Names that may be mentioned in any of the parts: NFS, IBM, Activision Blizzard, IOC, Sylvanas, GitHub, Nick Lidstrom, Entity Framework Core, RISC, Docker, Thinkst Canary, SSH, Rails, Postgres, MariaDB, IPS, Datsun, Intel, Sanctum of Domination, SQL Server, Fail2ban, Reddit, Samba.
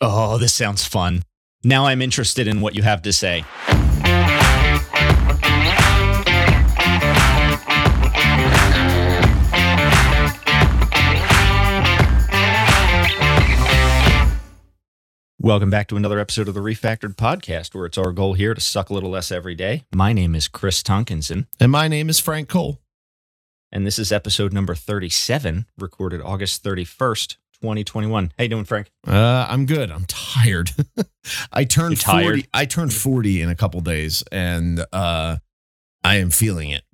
Oh, this sounds fun. Now I'm interested in what you have to say. Welcome back to another episode of the Refactored Podcast, where it's our goal here to suck a little less every day. My name is Chris Tonkinson. And my name is Frank Cole. And this is episode number 37, recorded August 31st. 2021. How you doing, Frank? I'm good. I'm tired. I turned 40 in a couple days, and I am feeling it.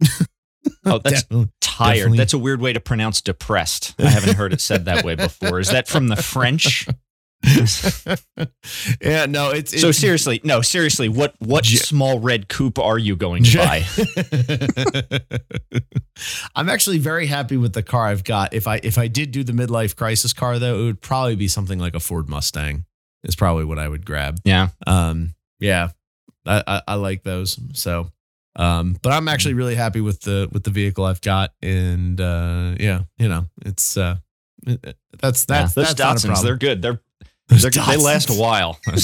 Oh, that's tired. Definitely. That's a weird way to pronounce depressed. I haven't heard it said that way before. Is that from the French? Yeah, no. It's so seriously. No, seriously. What small red coupe are you going to buy? I'm actually very happy with the car I've got. If I did do the midlife crisis car, though, it would probably be something like a Ford Mustang. Is probably what I would grab. Yeah. Yeah. I like those. So. But I'm actually really happy with the vehicle I've got, and yeah, you know, it's that's those Datsuns. Not a they're good. They last a while. I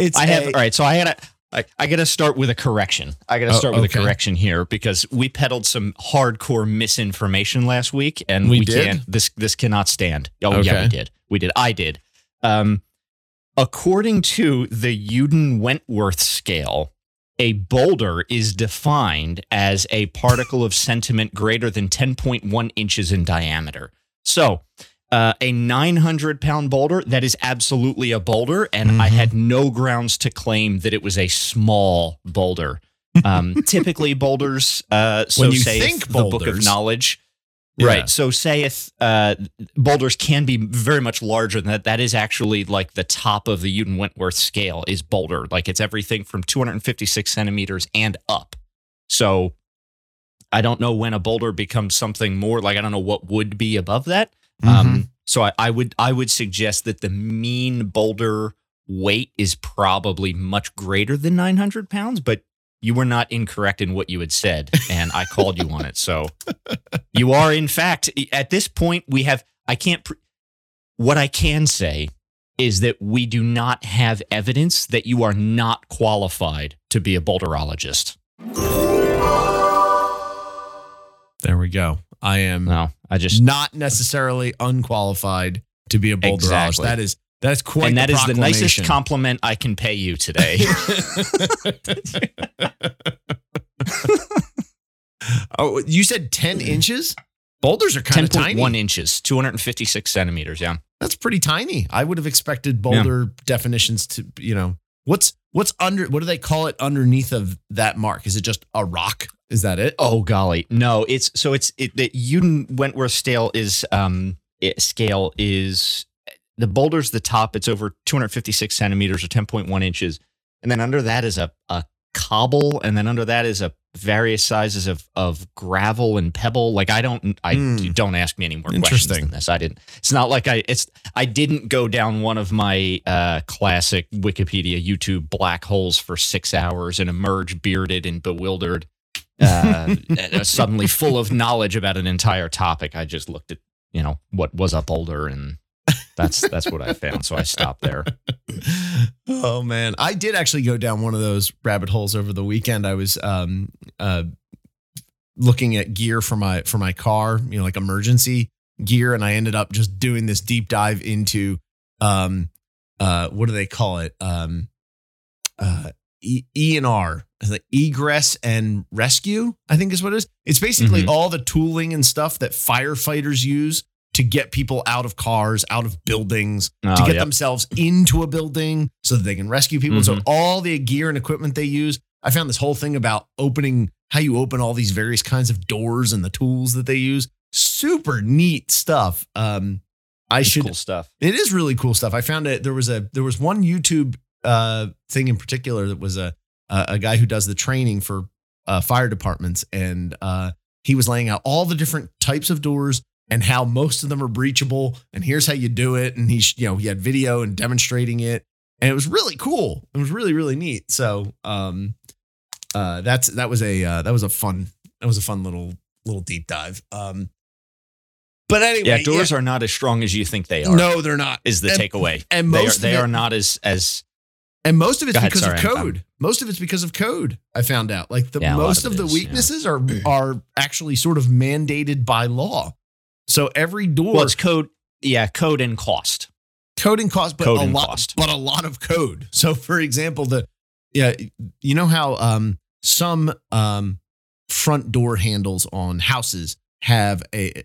got to start with a correction. A correction here, because we peddled some hardcore misinformation last week, and we did. This cannot stand. Oh, okay. Yeah, we did. I did. According to the Udden–Wentworth scale, a boulder is defined as a particle of sediment greater than 10.1 inches in diameter. So a 900-pound boulder, that is absolutely a boulder, and I had no grounds to claim that it was a small boulder. Typically boulders, so saith the Book of Knowledge. Yeah. Right, so saith boulders can be very much larger than that. That is actually like the top of the Udden–Wentworth scale is boulder. Like it's everything from 256 centimeters and up. So I don't know when a boulder becomes something more, like I don't know what would be above that. So I would suggest that the mean boulder weight is probably much greater than 900 pounds, but you were not incorrect in what you had said, and I called you on it. So you are, in fact, at this point, what I can say is that we do not have evidence that you are not qualified to be a boulderologist. There we go. I am not necessarily unqualified to be a boulderologist. Exactly. That's quite, and that is the nicest compliment I can pay you today. Oh, you said 10 inches? Boulders are kind of tiny. 10.1 inches, 256 centimeters. Yeah, that's pretty tiny. I would have expected boulder definitions to, you know, what's under? What do they call it underneath of that mark? Is it just a rock? Is that it? Oh golly, no. The Udden–Wentworth scale is the boulder's the top. It's over 256 centimeters or 10.1 inches, and then under that is a cobble, and then under that is a various sizes of gravel and pebble. Like don't ask me any more questions than this. I didn't. It's not like I didn't go down one of my classic Wikipedia, YouTube black holes for 6 hours and emerge bearded and bewildered. Suddenly full of knowledge about an entire topic. I just looked at, you know, what was a boulder, and that's what I found. So I stopped there. Oh man, I did actually go down one of those rabbit holes over the weekend. I was looking at gear for my car, you know, like emergency gear, and I ended up just doing this deep dive into what do they call it? E&R, like egress and rescue, I think is what it is. It's basically all the tooling and stuff that firefighters use to get people out of cars, out of buildings, to get themselves into a building so that they can rescue people. So all the gear and equipment they use. I found this whole thing about how you open all these various kinds of doors and the tools that they use. Super neat stuff. Cool stuff. It is really cool stuff. I found it. There was one YouTube thing in particular that was a guy who does the training for fire departments, and he was laying out all the different types of doors and how most of them are breachable, and here's how you do it, and he had video and demonstrating it, and it was really cool. It was really, really neat. So that was a fun little deep dive. But anyway, yeah, doors are not as strong as you think they are. No, they're not. Is the takeaway. And most they are not as. And most of it's because of code. Most of it's because of code. I found out most of the weaknesses are actually sort of mandated by law. So every door. Well, it's code. Yeah. Code and cost. But a lot of code. So for example, you know how some front door handles on houses have a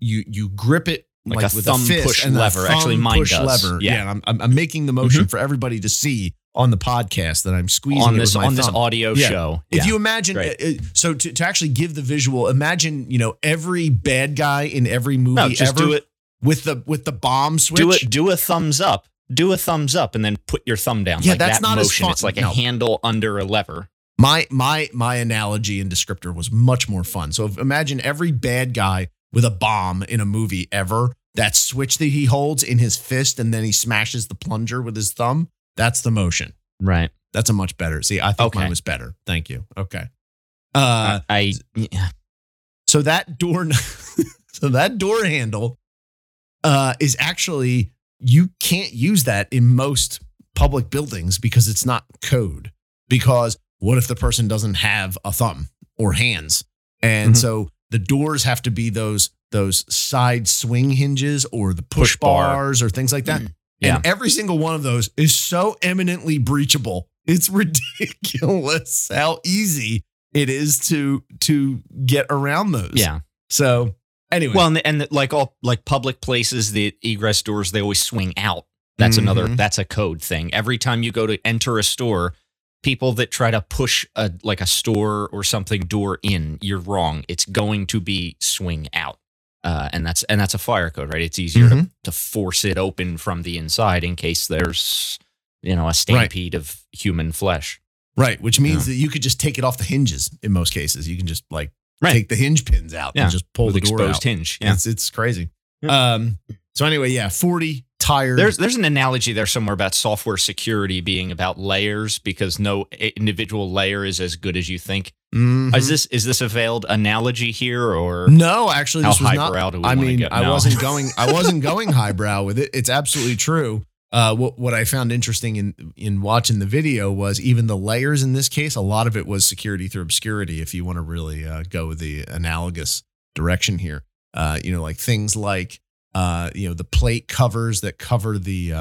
you grip it like with a fist push and lever. Actually, mine push does. Lever. Yeah. I'm making the motion for everybody to see on the podcast that I'm squeezing on this audio show. Yeah. If you imagine, so to actually give the visual, imagine every bad guy in every movie just ever. Do it. With the bomb switch, do a thumbs up, and then put your thumb down. Yeah, that's not as fun. It's like a handle under a lever. My analogy and descriptor was much more fun. So imagine every bad guy with a bomb in a movie ever. That switch that he holds in his fist, and then he smashes the plunger with his thumb. That's the motion. Right. That's a much better. See, I thought mine was better. Thank you. Okay. So that door. So that door handle. Is actually, you can't use that in most public buildings because it's not code. Because what if the person doesn't have a thumb or hands? And so the doors have to be those side swing hinges or the push bars or things like that. And every single one of those is so eminently breachable. It's ridiculous how easy it is to get around those. Yeah. So... Anyway. Well, and public places, the egress doors, they always swing out. That's that's a code thing. Every time you go to enter a store, people that try to push a store or something door in, you're wrong. It's going to be swing out. And that's a fire code, right? It's easier to force it open from the inside in case there's, a stampede of human flesh. Right. Which means that you could just take it off the hinges in most cases. You can just take the hinge pins out and just pull the door exposed out. Hinge. Yeah. It's crazy. Yeah. So anyway, 40 tired. There's an analogy there somewhere about software security being about layers because no individual layer is as good as you think. Is this a veiled analogy here or no? Actually, this was not. I wasn't going highbrow with it. It's absolutely true. What I found interesting in watching the video was even the layers in this case, a lot of it was security through obscurity. If you want to really go the analogous direction here, things like the plate covers that cover the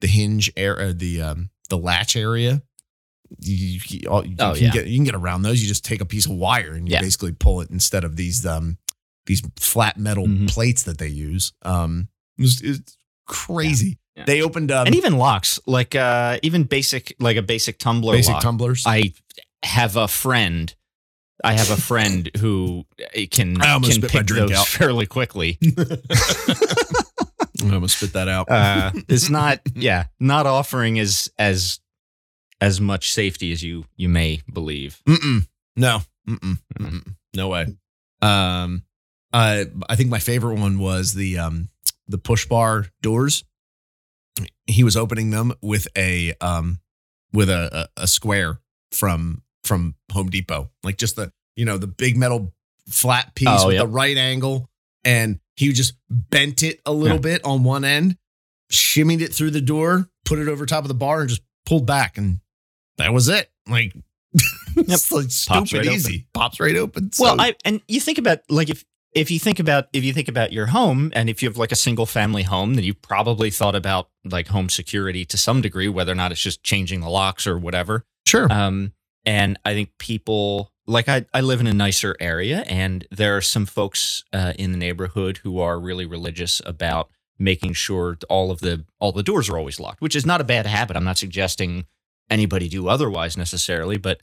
hinge area, the latch area. You can get around those. You just take a piece of wire and you basically pull it instead of these flat metal plates that they use. It's crazy. Yeah. Yeah. They opened up and even locks, like a basic tumbler. Basic lock. Tumblers. I have a friend who can pick those out fairly quickly. I almost spit that out. It's not offering as much safety as you may believe. No. No way. I think my favorite one was the push bar doors. He was opening them with a square from Home Depot, like just the big metal flat piece with the right angle, and he just bent it a little bit on one end, shimmied it through the door, put it over top of the bar, and just pulled back, and that was it. Like, it's like stupid easy, pops right open. So. Well, and you think about if you think about your home, and if you have a single family home, then you probably thought about home security to some degree, whether or not it's just changing the locks or whatever. Sure. And I think people I live in a nicer area, and there are some folks in the neighborhood who are really religious about making sure all the doors are always locked, which is not a bad habit. I'm not suggesting anybody do otherwise necessarily, but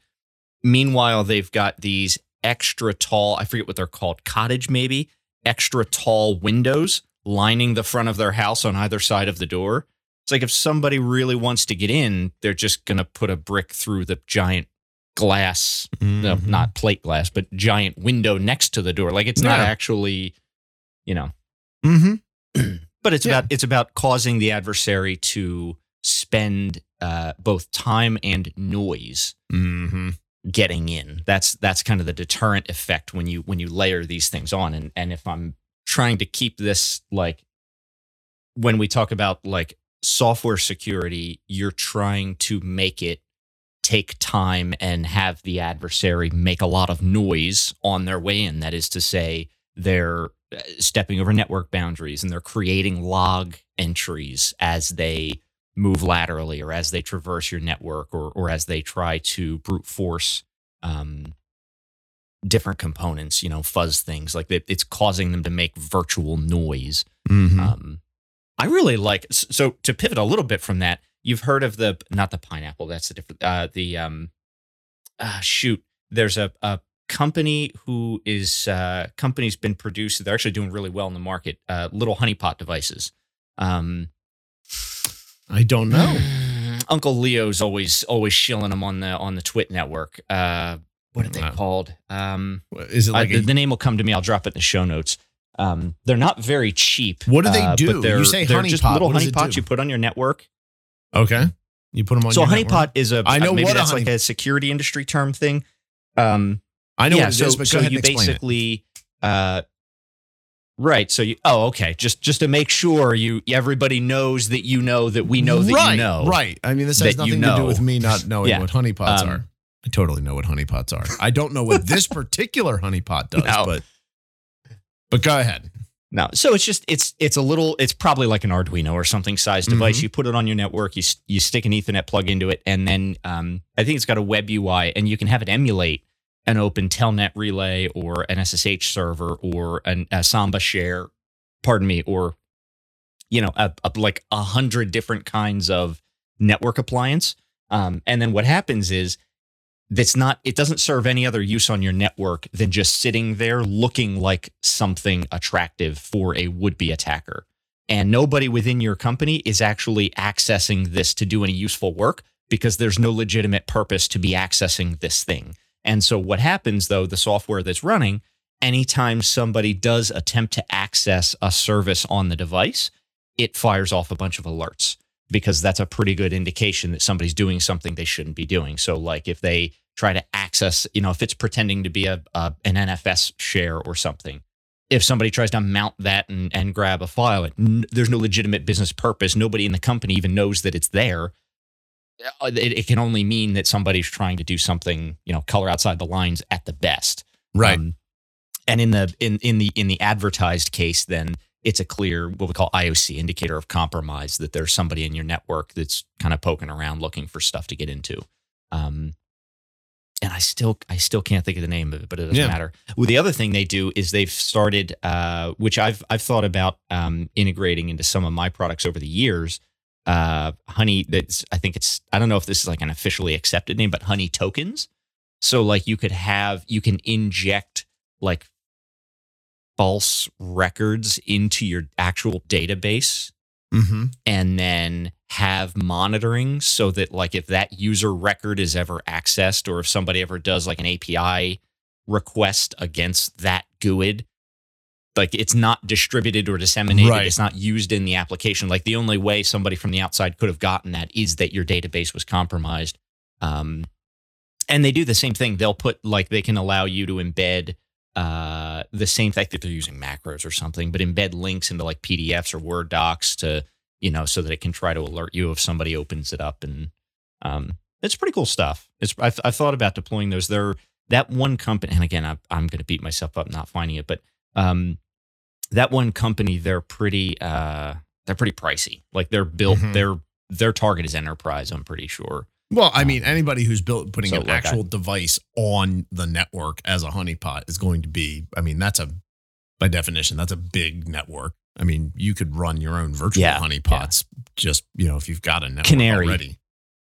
meanwhile they've got these extra tall, I forget what they're called, cottage maybe, extra tall windows lining the front of their house on either side of the door. It's like if somebody really wants to get in, they're just going to put a brick through the giant glass, not plate glass, but giant window next to the door. Like it's not actually, but it's about causing the adversary to spend both time and noise. Getting in. That's kind of the deterrent effect when you layer these things on. And if I'm trying to keep this, like, when we talk about like software security, you're trying to make it take time and have the adversary make a lot of noise on their way in. That is to say, they're stepping over network boundaries and they're creating log entries as they move laterally or as they traverse your network, or as they try to brute force different components, you know, fuzz things. Like it's causing them to make virtual noise. Mm-hmm. I really like, so to pivot a little bit from that, you've heard of the, not the pineapple, that's the different, there's a company who is, company's been produced, they're actually doing really well in the market, little honeypot devices. I don't know. Uncle Leo's always shilling them on the Twit network. What are they called? Is it like the name will come to me. I'll drop it in the show notes. They're not very cheap. What do they do? You say honeypot. Just little honeypots you put on your network. Okay. You put them on your network. So honeypot is like a security industry term thing. I know what it is, but go ahead and explain it. So you basically right. So you, Just to make sure everybody knows that you know that we know that you know. Right. I mean, this has nothing to do with me not knowing what honeypots are. I totally know what honeypots are. I don't know what this particular honeypot does, but go ahead. No. So it's just, it's probably like an Arduino or something size device. Mm-hmm. You put it on your network, you stick an Ethernet plug into it, and then I think it's got a web UI, and you can have it emulate an open telnet relay or an SSH server or a Samba share, or, you know, like 100 different kinds of network appliance. And then what happens is it doesn't serve any other use on your network than just sitting there looking like something attractive for a would-be attacker. And nobody within your company is actually accessing this to do any useful work because there's no legitimate purpose to be accessing this thing. And so what happens, though, the software that's running, anytime somebody does attempt to access a service on the device, it fires off a bunch of alerts because that's a pretty good indication that somebody's doing something they shouldn't be doing. So like if they try to access, you know, if it's pretending to be an NFS share or something, if somebody tries to mount that and grab a file, there's no legitimate business purpose. Nobody in the company even knows that it's there. It can only mean that somebody's trying to do something, you know, color outside the lines at the best. Right. And in the advertised case, then it's a clear, what we call IOC, indicator of compromise, that there's somebody in your network that's kind of poking around looking for stuff to get into. And I still can't think of the name of it, but it doesn't matter. Well, the other thing they do is they've started, which I've thought about integrating into some of my products over the years. I don't know if this is like an officially accepted name, but honey tokens. So like you can inject like false records into your actual database, mm-hmm. and then have monitoring so that like if that user record is ever accessed or if somebody ever does like an API request against that GUID, like it's not distributed or disseminated. Right. It's not used in the application. Like the only way somebody from the outside could have gotten that is that your database was compromised. And they do the same thing. They'll put like, they can allow you to embed the same thing that they're using macros or something, but embed links into like PDFs or Word docs to, you know, so that it can try to alert you if somebody opens it up. And it's pretty cool stuff. I've thought about deploying those. That one company, and again, I'm going to beat myself up not finding it, but that one company, they're pretty pricey. Like they're built, mm-hmm. their target is enterprise, I'm pretty sure. Well, I mean, anybody who's putting an actual device on the network as a honeypot is going to be, I mean, by definition, that's a big network. I mean, you could run your own virtual honeypots just, you know, if you've got a network already.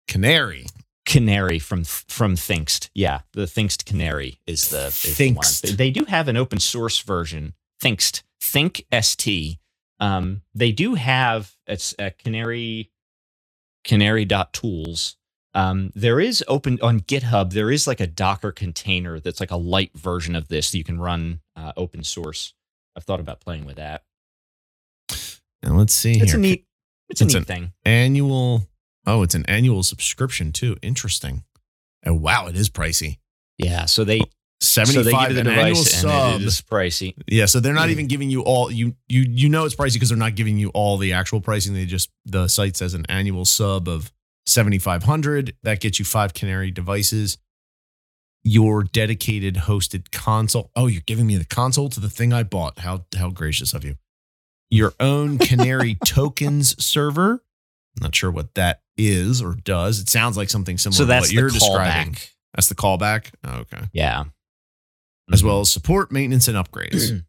Canary from Thinkst. Yeah, the Thinkst Canary is the Thinkst. The one. They do have an open source version, Thinkst, ThinkST. They do have, it's Canary.tools. There is open on GitHub, there is like a Docker container that's like a light version of this that you can run open source. I've thought about playing with that. Now let's see here. It's a neat thing. It's an annual subscription too. Interesting. And wow, it is pricey. Yeah. So they 75 so an annual sub. It's pricey. Yeah, so they're not even giving you all you know it's pricey because they're not giving you all the actual pricing. They just the site says an annual sub of 7,500 that gets you 5 Canary devices. Your dedicated hosted console. Oh, you're giving me the console to the thing I bought. How gracious of you. Your own Canary tokens server. I'm not sure what that is or does. It sounds like something similar to what you're describing. That's the callback. Oh, okay. Yeah. As well as support, maintenance, and upgrades.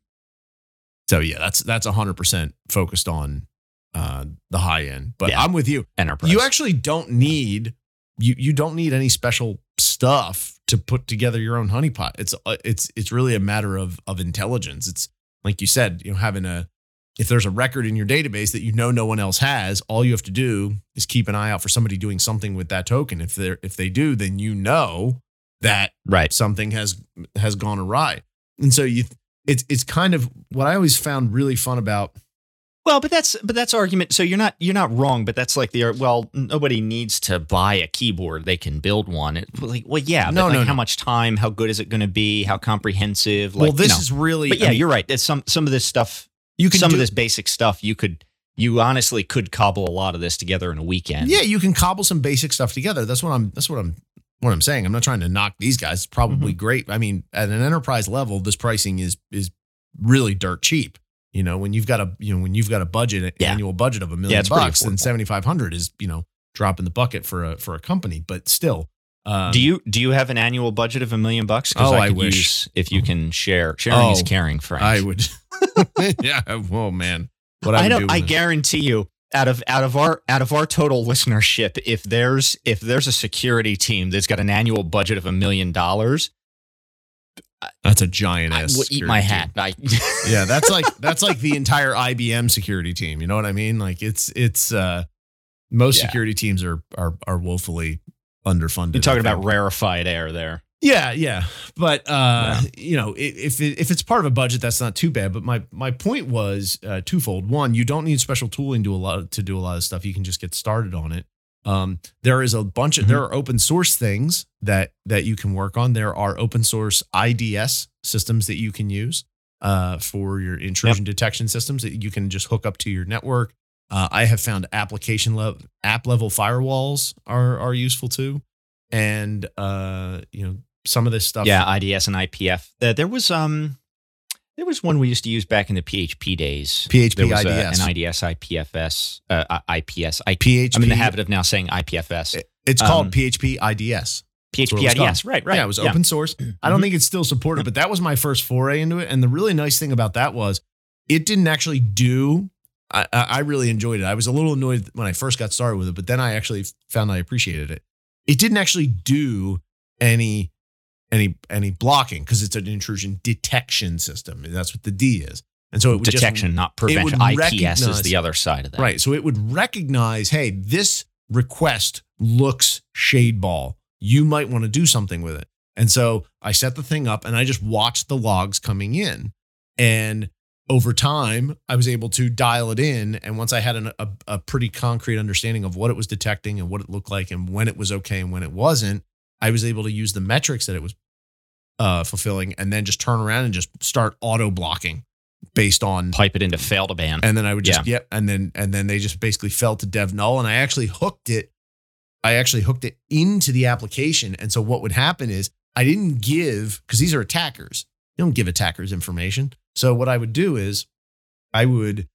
So yeah, that's 100% focused on the high end. But yeah. I'm with you. Enterprise. You actually don't need you don't need any special stuff to put together your own honeypot. It's really a matter of intelligence. It's like you said, you know, having if there's a record in your database that you know no one else has, all you have to do is keep an eye out for somebody doing something with that token. If they do, then you know that something has gone awry. And so it's kind of what I always found really fun about. Well, but that's argument. So you're not wrong, but that's like nobody needs to buy a keyboard. They can build one. How much time? How good is it going to be? How comprehensive? Is really. But yeah, you're right. It's some of this stuff. Of this basic stuff. You honestly could cobble a lot of this together in a weekend. Yeah, you can cobble some basic stuff together. That's what I'm saying. I'm not trying to knock these guys. It's probably great. I mean, at an enterprise level, this pricing is really dirt cheap. You know, when you've got a budget, annual budget of $1 million, then 7,500 is, you know, drop in the bucket for a company. But still, do you have an annual budget of $1 million? Oh, I wish if you can share. Sharing is caring, Frank. I would. Yeah. Oh man. What I guarantee you, out of our total listenership, if there's a security team that's got an annual budget of $1 million. That's a giant ass. I will eat my hat. Yeah, that's like the entire IBM security team. You know what I mean? Like it's most security teams are woefully underfunded. You're talking about rarefied air there. Yeah. But you know, if it's part of a budget, that's not too bad. But my point was twofold. One, you don't need special tooling to do a lot of stuff. You can just get started on it. There is a bunch of there are open source things that you can work on. There are open source IDS systems that you can use for your intrusion detection systems that you can just hook up to your network. I have found app level firewalls are useful too, and you know, some of this stuff. Yeah, IDS and IPF. There was one we used to use back in the PHP days. PHP IDS. An IDS, IPFS, IPS. PHP. I'm in the habit of now saying IPFS. It's called PHP IDS. PHP IDS, right. Yeah, it was open source. I don't think it's still supported, but that was my first foray into it. And the really nice thing about that was it didn't actually do, I really enjoyed it. I was a little annoyed when I first got started with it, but then I actually found I appreciated it. It didn't actually do any blocking because it's an intrusion detection system. And that's what the D is. And so it would detection, not prevention. IPS is the other side of that. Right. So it would recognize, hey, this request looks shade ball. You might want to do something with it. And so I set the thing up and I just watched the logs coming in. And over time, I was able to dial it in. And once I had a pretty concrete understanding of what it was detecting and what it looked like and when it was okay and when it wasn't, I was able to use the metrics that it was fulfilling and then just turn around and just start auto blocking based on pipe it into Fail2ban. And then I would just, and then they just basically fell to dev null. And I actually hooked it into the application. And so what would happen is I didn't give, because these are attackers. You don't give attackers information. So what I would do is I would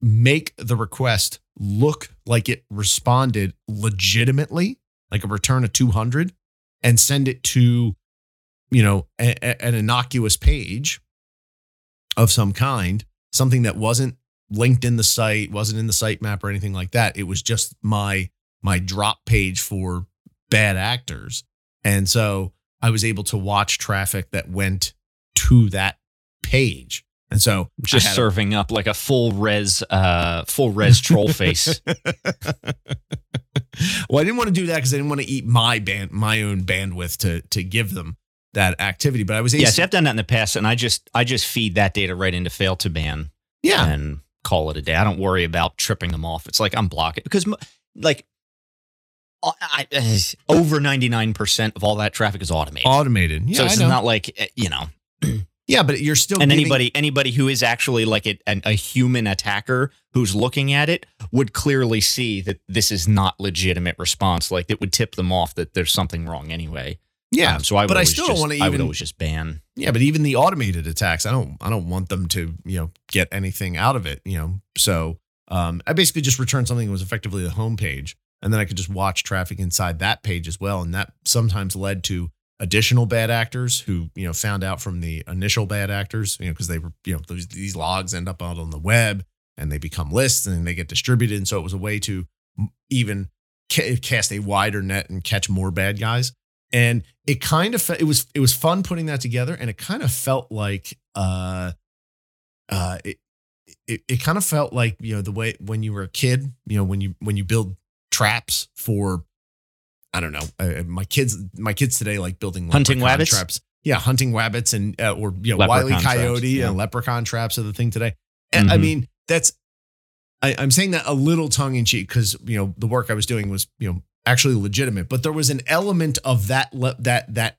make the request look like it responded legitimately, like a return of 200, and send it to, you know, an innocuous page of some kind, something that wasn't linked in the site, wasn't in the sitemap or anything like that. It was just my drop page for bad actors. And so I was able to watch traffic that went to that page. And so just serving up like a full res troll face. Well, I didn't want to do that because I didn't want to eat my own bandwidth to give them that activity. But I was I've done that in the past, and I just feed that data right into Fail2ban. Yeah, and call it a day. I don't worry about tripping them off. It's like I'm blocking because like over 99% of all that traffic is automated. Yeah, so it's not like, you know. Yeah, but you're still. And giving... anybody who is actually like a human attacker who's looking at it would clearly see that this is not legitimate response. Like it would tip them off that there's something wrong anyway. Yeah, so I would I would always just ban. Yeah, but even the automated attacks, I don't want them to, you know, get anything out of it, you know. So I basically just returned something that was effectively the homepage, and then I could just watch traffic inside that page as well, and that sometimes led to additional bad actors who, you know, found out from the initial bad actors, you know, because they were, you know, these logs end up out on the web and they become lists and they get distributed, and so it was a way to even cast a wider net and catch more bad guys. And it kind of, it was fun putting that together, and it kind of felt like, it kind of felt like, you know, the way when you were a kid, you know, when you build traps for, I don't know, my kids today like building hunting wabbits traps. Yeah, hunting wabbits and or you know, leprechaun Wile E. Coyote traps, yeah. And leprechaun traps are the thing today. And I mean, that's, I'm saying that a little tongue in cheek because, you know, the work I was doing was, you know, actually legitimate, but there was an element of that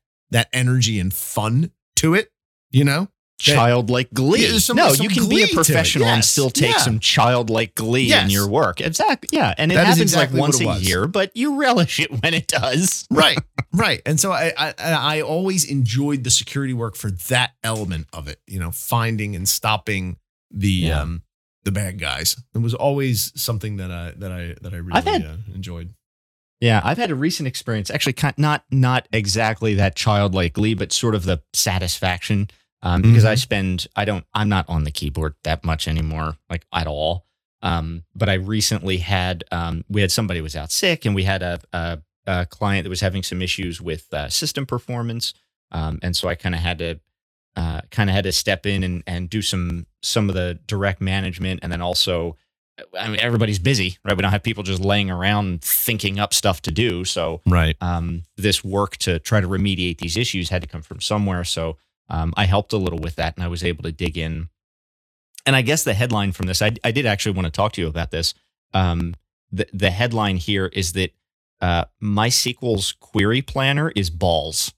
energy and fun to it, you know, childlike glee. Yeah, you can be a professional and still take some childlike glee in your work. Exactly. Yeah. And it happens exactly like once a year, but you relish it when it does. Right. Right. And so I always enjoyed the security work for that element of it, you know, finding and stopping the bad guys. It was always something that I really enjoyed. Yeah, I've had a recent experience, actually not exactly that childlike glee, but sort of the satisfaction because I'm not on the keyboard that much anymore, like at all. But I recently had, we had somebody who was out sick, and we had a client that was having some issues with system performance. And so I kind of had to step in and do some of the direct management, and then also, I mean, everybody's busy, right? We don't have people just laying around thinking up stuff to do. So this work to try to remediate these issues had to come from somewhere. So I helped a little with that, and I was able to dig in. And I guess the headline from this, I did actually want to talk to you about this. The headline here is that MySQL's query planner is balls.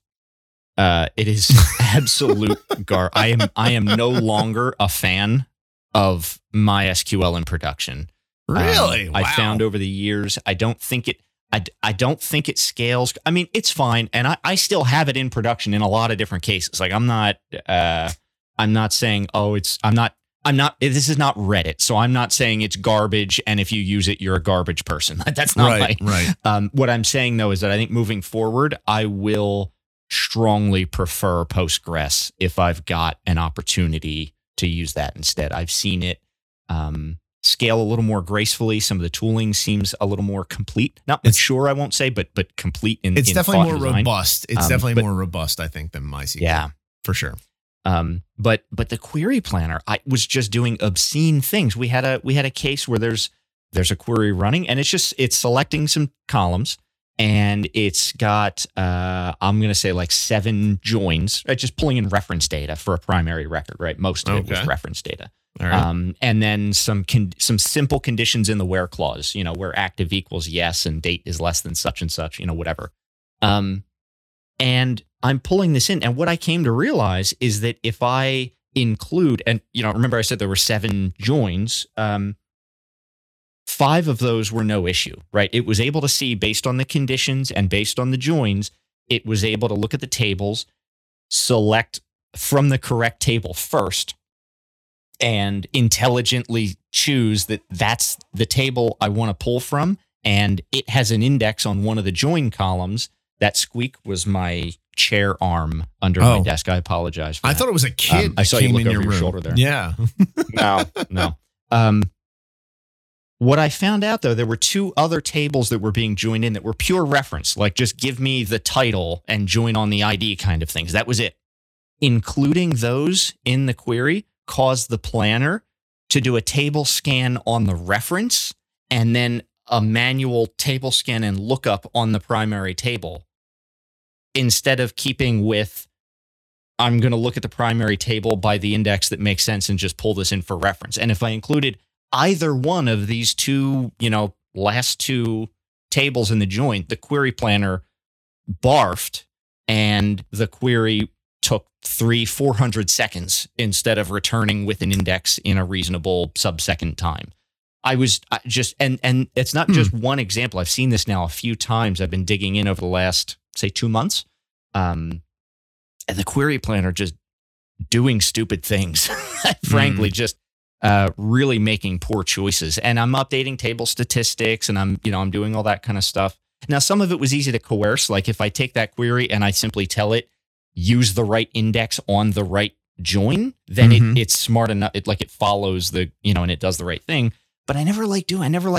It is absolute gar. I am no longer a fan of MySQL in production. Really? Wow. I found over the years, I don't think it scales. I mean, it's fine. And I still have it in production in a lot of different cases. Like I'm not saying, this is not Reddit. So I'm not saying it's garbage, and if you use it, you're a garbage person. That's not what I'm saying though, is that I think moving forward, I will strongly prefer Postgres if I've got an opportunity to use that instead. I've seen it scale a little more gracefully. Some of the tooling seems a little more complete. Not mature, I won't say, but complete in it's definitely more design. Robust. It's definitely more robust, I think, than MySQL. Yeah, for sure. But the query planner, I was just doing obscene things. We had a case where there's a query running, and it's selecting some columns, and it's got I'm gonna say like 7 joins, right? Just pulling in reference data for a primary record, right? Most of it was reference data. All right. And then some simple conditions in the where clause, you know, where active equals yes and date is less than such and such, you know, whatever. And I'm pulling this in, and what I came to realize is that if I include, and you know, remember I said there were 7 joins, 5 of those were no issue, right? It was able to see based on the conditions and based on the joins, it was able to look at the tables, select from the correct table first, and intelligently choose that that's the table I want to pull from. And it has an index on one of the join columns. That squeak was my chair arm under my desk. I apologize for that. I thought it was a kid. I saw you look over your shoulder there. Yeah. No. What I found out, though, there were 2 other tables that were being joined in that were pure reference, like just give me the title and join on the ID kind of things. That was it. Including those in the query caused the planner to do a table scan on the reference and then a manual table scan and lookup on the primary table, instead of keeping with, I'm going to look at the primary table by the index that makes sense and just pull this in for reference. And if I included either one of these 2, you know, last 2 tables in the join, the query planner barfed and the query took 400 seconds instead of returning with an index in a reasonable sub-second time. And it's not just one example. I've seen this now a few times. I've been digging in over the last, say, 2 months. And the query planner just doing stupid things, frankly, just really making poor choices. And I'm updating table statistics and I'm doing all that kind of stuff. Now, some of it was easy to coerce. Like if I take that query and I simply tell it, use the right index on the right join, then it's smart enough. It follows the, and it does the right thing. But I never like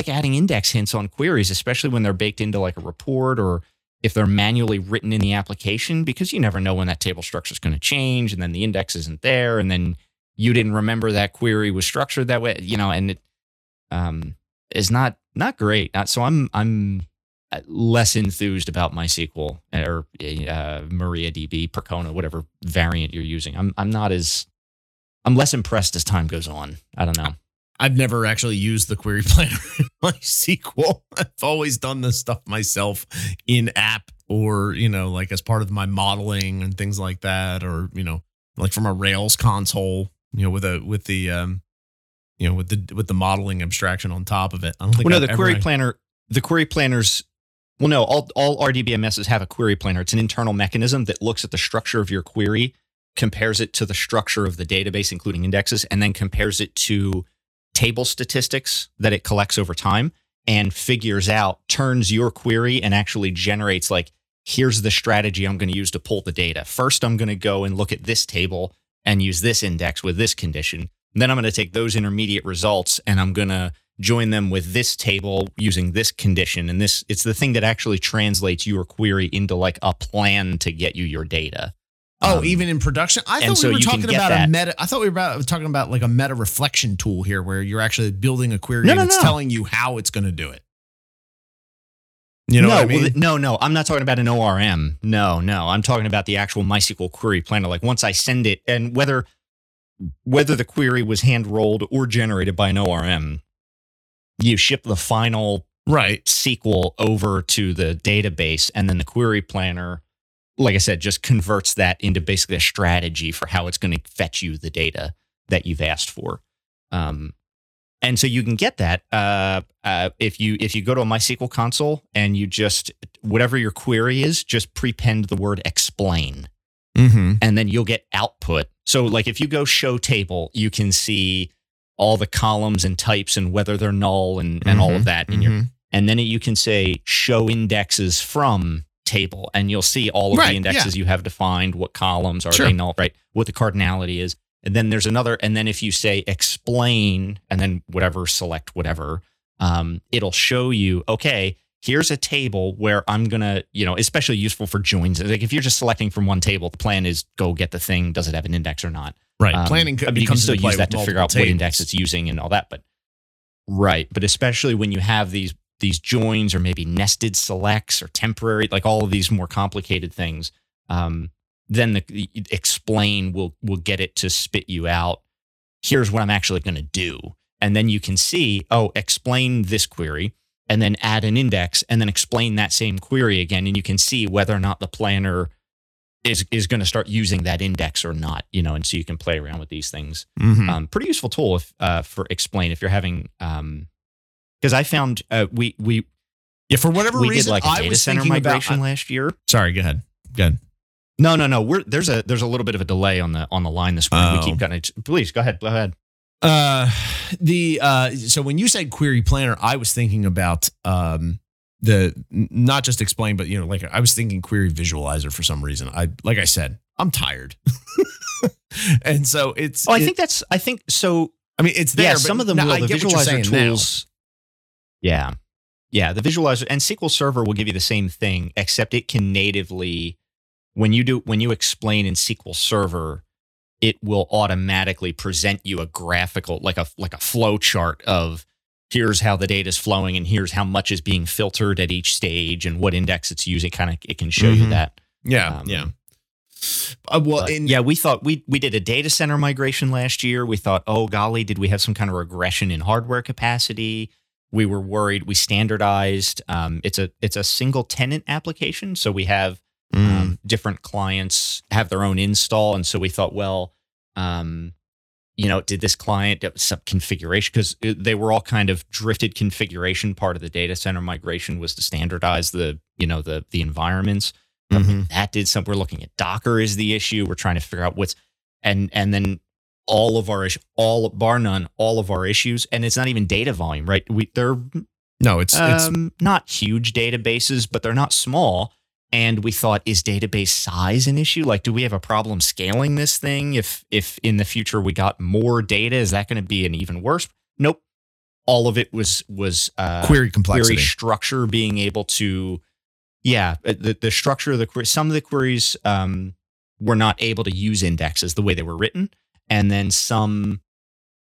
adding index hints on queries, especially when they're baked into like a report or if they're manually written in the application, because you never know when that table structure is going to change. And then the index isn't there. And then you didn't remember that query was structured that way, and it is not great. So I'm less enthused about MySQL or MariaDB, Percona, whatever variant you're using. I'm less impressed as time goes on. I don't know. I've never actually used the query planner in MySQL. I've always done this stuff myself in app or, like as part of my modeling and things like that, or, like from a Rails console, with the modeling abstraction on top of it. I don't think all RDBMSs have a query planner. It's an internal mechanism that looks at the structure of your query, compares it to the structure of the database, including indexes, and then compares it to table statistics that it collects over time and figures out, turns your query and actually generates like, here's the strategy I'm going to use to pull the data. First, I'm going to go and look at this table and use this index with this condition. And then I'm going to take those intermediate results and I'm going to join them with this table using this condition. And this, it's the thing that actually translates your query into like a plan to get you your data. Oh, even in production? I thought we were talking about like a meta reflection tool here where you're actually building a query and it's telling you how it's going to do it. What I mean? No, I'm not talking about an ORM. No, I'm talking about the actual MySQL query planner. Like once I send it, and whether the query was hand rolled or generated by an ORM, you ship the final SQL over to the database, and then the query planner, like I said, just converts that into basically a strategy for how it's going to fetch you the data that you've asked for. And so you can get that if you go to a MySQL console and you just, whatever your query is, just prepend the word explain. And then you'll get output. So like if you go show table, you can see all the columns and types and whether they're null and all of that. And then you can say show indexes from table and you'll see all of the indexes you have defined, what columns are they null, what the cardinality is. And then there's another, and then if you say explain and then select whatever, it'll show you, okay, here's a table where I'm going to, especially useful for joins. Like if you're just selecting from one table, the plan is go get the thing. Does it have an index or not? Right. Planning could be, you can still use that to figure out what index it's using and all that, but especially when you have these joins or maybe nested selects or temporary, like all of these more complicated things, then the explain will get it to spit you out. Here's what I'm actually going to do. And then you can see, explain this query and then add an index and then explain that same query again. And you can see whether or not the planner is going to start using that index or not, and so you can play around with these things. Pretty useful tool for explain if you're having, because I found we did a data center migration last year. Sorry, go ahead. No. There's a little bit of a delay on the line this morning. We keep cutting it. Please go ahead. So when you said query planner, I was thinking about not just explain, but like I was thinking query visualizer for some reason. Like I said, I'm tired, and so it's. I think so. I mean, it's there. Yeah, the visualizer tools. Yeah, the visualizer and SQL Server will give you the same thing, except it can natively, when you explain in SQL Server, it will automatically present you a graphical, like a flow chart of here's how the data is flowing and here's how much is being filtered at each stage and what index it's using. It can show you that. Yeah. We thought we did a data center migration last year. We thought, did we have some kind of regression in hardware capacity? We were worried. We standardized. It's a single tenant application, so we have different clients have their own install, and so we thought, well, did this client some configuration? Because they were all kind of drifted configuration. Part of the data center migration was to standardize the environments. Mm-hmm. That did something. We're looking at Docker is the issue. We're trying to figure out and then. All of our issues, bar none, and it's not even data volume, right? It's not huge databases, but they're not small. And we thought, is database size an issue? Like, do we have a problem scaling this thing? If in the future we got more data, is that going to be an even worse? Nope. All of it was query complexity, query structure, being able to, the structure of the query. Some of the queries were not able to use indexes the way they were written. And then some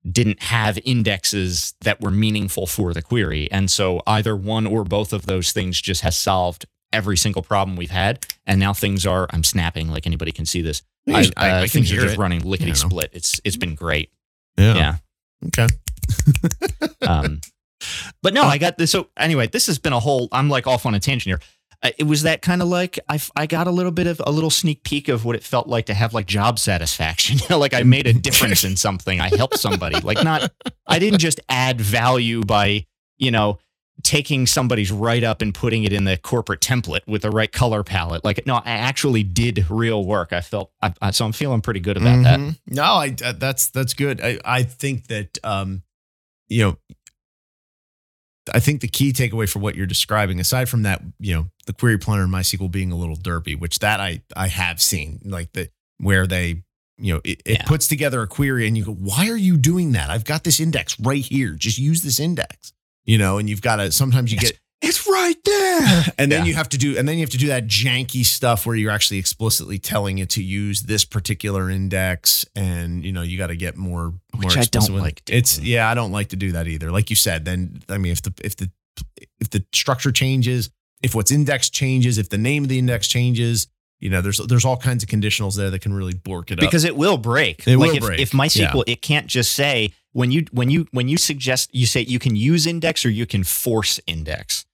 didn't have indexes that were meaningful for the query. And so either one or both of those things just has solved every single problem we've had. And now things are, I'm snapping, like anybody can see this. I think things are just running lickety split. It's been great. Yeah. Okay. But no, I got this. So anyway, this has been a whole, I'm like off on a tangent here. It was that kind of like I got a little sneak peek of what it felt like to have like job satisfaction. Like I made a difference in something. I helped somebody. I didn't just add value by, taking somebody's write up and putting it in the corporate template with the right color palette. Like, no, I actually did real work. So I'm feeling pretty good about that. No, that's good. I think that, I think the key takeaway from what you're describing, aside from that, the query planner in MySQL being a little derpy, which that I have seen, like where they, it puts together a query and you go, why are you doing that? I've got this index right here. Just use this index, and you've got to, sometimes you get, it's right there. And then you have to do that janky stuff where you're actually explicitly telling it to use this particular index. And, you got to get more, which more I don't like. I don't like to do that either. Like you said, then, I mean, if the structure changes, if what's indexed changes, if the name of the index changes, there's all kinds of conditionals there that can really bork it up. Because it will break. It will break. If MySQL, it can't just say when you suggest, you say you can use index or you can force index.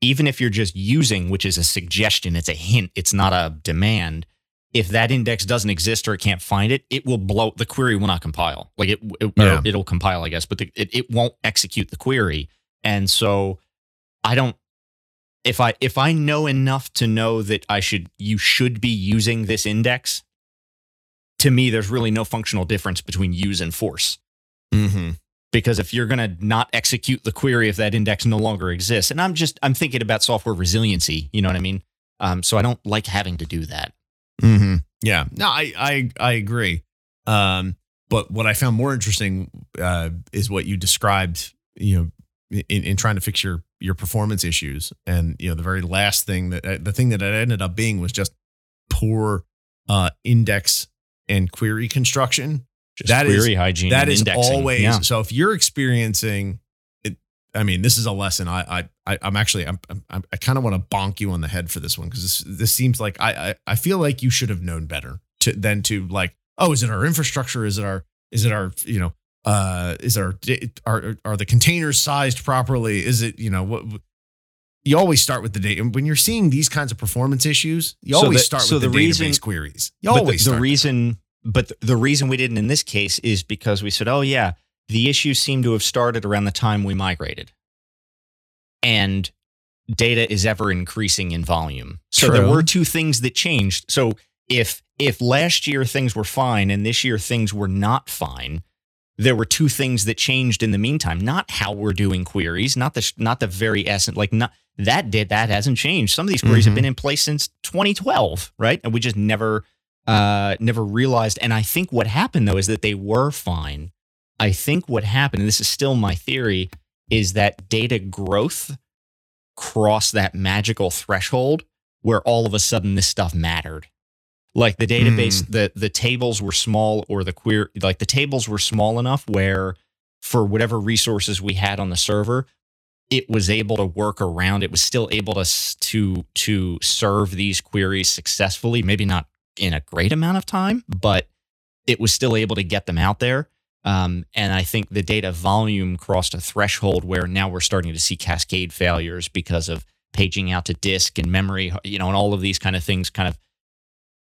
Even if you're just using, which is a suggestion, it's a hint, it's not a demand. If that index doesn't exist or it can't find it, it will blow. The query will not compile. Like it'll compile, I guess, but it won't execute the query. And so I don't. If I know enough to know that you should be using this index, to me, there's really no functional difference between use and force. Mm-hmm. Because if you're going to not execute the query if that index no longer exists, and I'm thinking about software resiliency, you know what I mean? So I don't like having to do that. Mm-hmm. Yeah, no, I agree. But what I found more interesting is what you described, in trying to fix your performance issues. And, the very last thing that it ended up being was just poor index and query construction. Just that query hygiene. That is indexing. Always. Yeah. So if you're experiencing it, I mean, this is a lesson. I kind of want to bonk you on the head for this one, because this seems like I feel like you should have known better than is it our infrastructure? Are the containers sized properly? Is it, what? You always start with the data. When you're seeing these kinds of performance issues, you always start with the database queries. But the reason we didn't in this case is because we said, the issues seem to have started around the time we migrated. And data is ever increasing in volume. So there were two things that changed. So if last year things were fine and this year things were not fine, there were two things that changed in the meantime. Not how we're doing queries, not the very essence, that hasn't changed. Some of these queries have been in place since 2012, right? And we just never realized. And I think what happened, though, is that they were fine. I think what happened, and this is still my theory, is that data growth crossed that magical threshold where all of a sudden this stuff mattered. Like the database, the tables were small, or the tables were small enough where, for whatever resources we had on the server, it was able to work around. It was still able to serve these queries successfully, maybe not in a great amount of time, but it was still able to get them out there. And I think the data volume crossed a threshold where now we're starting to see cascade failures because of paging out to disk and memory, and all of these kind of things kind of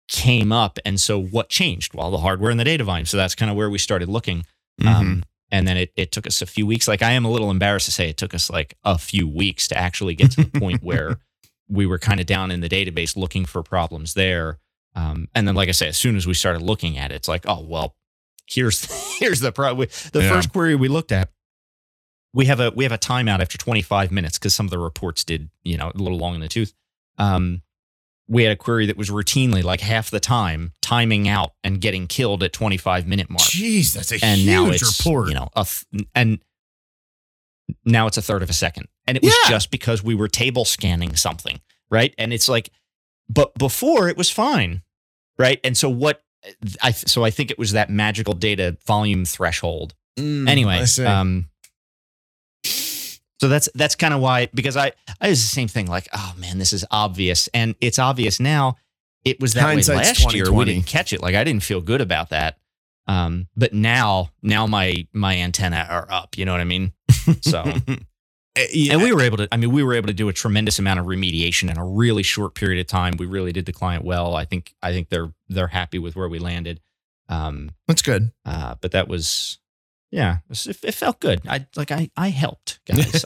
came up. And so what changed? Well, the hardware and the data volume. So that's kind of where we started looking. Mm-hmm. And then it took us a few weeks. Like, I am a little embarrassed to say it took us like a few weeks to actually get to the point where we were kind of down in the database looking for problems there. And then, like I say, as soon as we started looking at it, it's like, oh, well, here's the problem. The first query we looked at, we have a timeout after 25 minutes because some of the reports did, a little long in the tooth. We had a query that was routinely, like half the time, timing out and getting killed at 25-minute mark. Jeez, that's a huge report. And now it's a third of a second. And it was just because we were table scanning something, right? And it's like, but before it was fine, right? And so I think it was that magical data volume threshold. Anyway, so that's kind of why, because I was the same thing, like, oh man, this is obvious. And it's obvious now. It was that way last year. We didn't catch it. Like, I didn't feel good about that. But now my antennae are up, you know what I mean? So, and we were able to do a tremendous amount of remediation in a really short period of time. We really did the client well. I think they're happy with where we landed. That's good. But that was, it felt good. I helped, guys.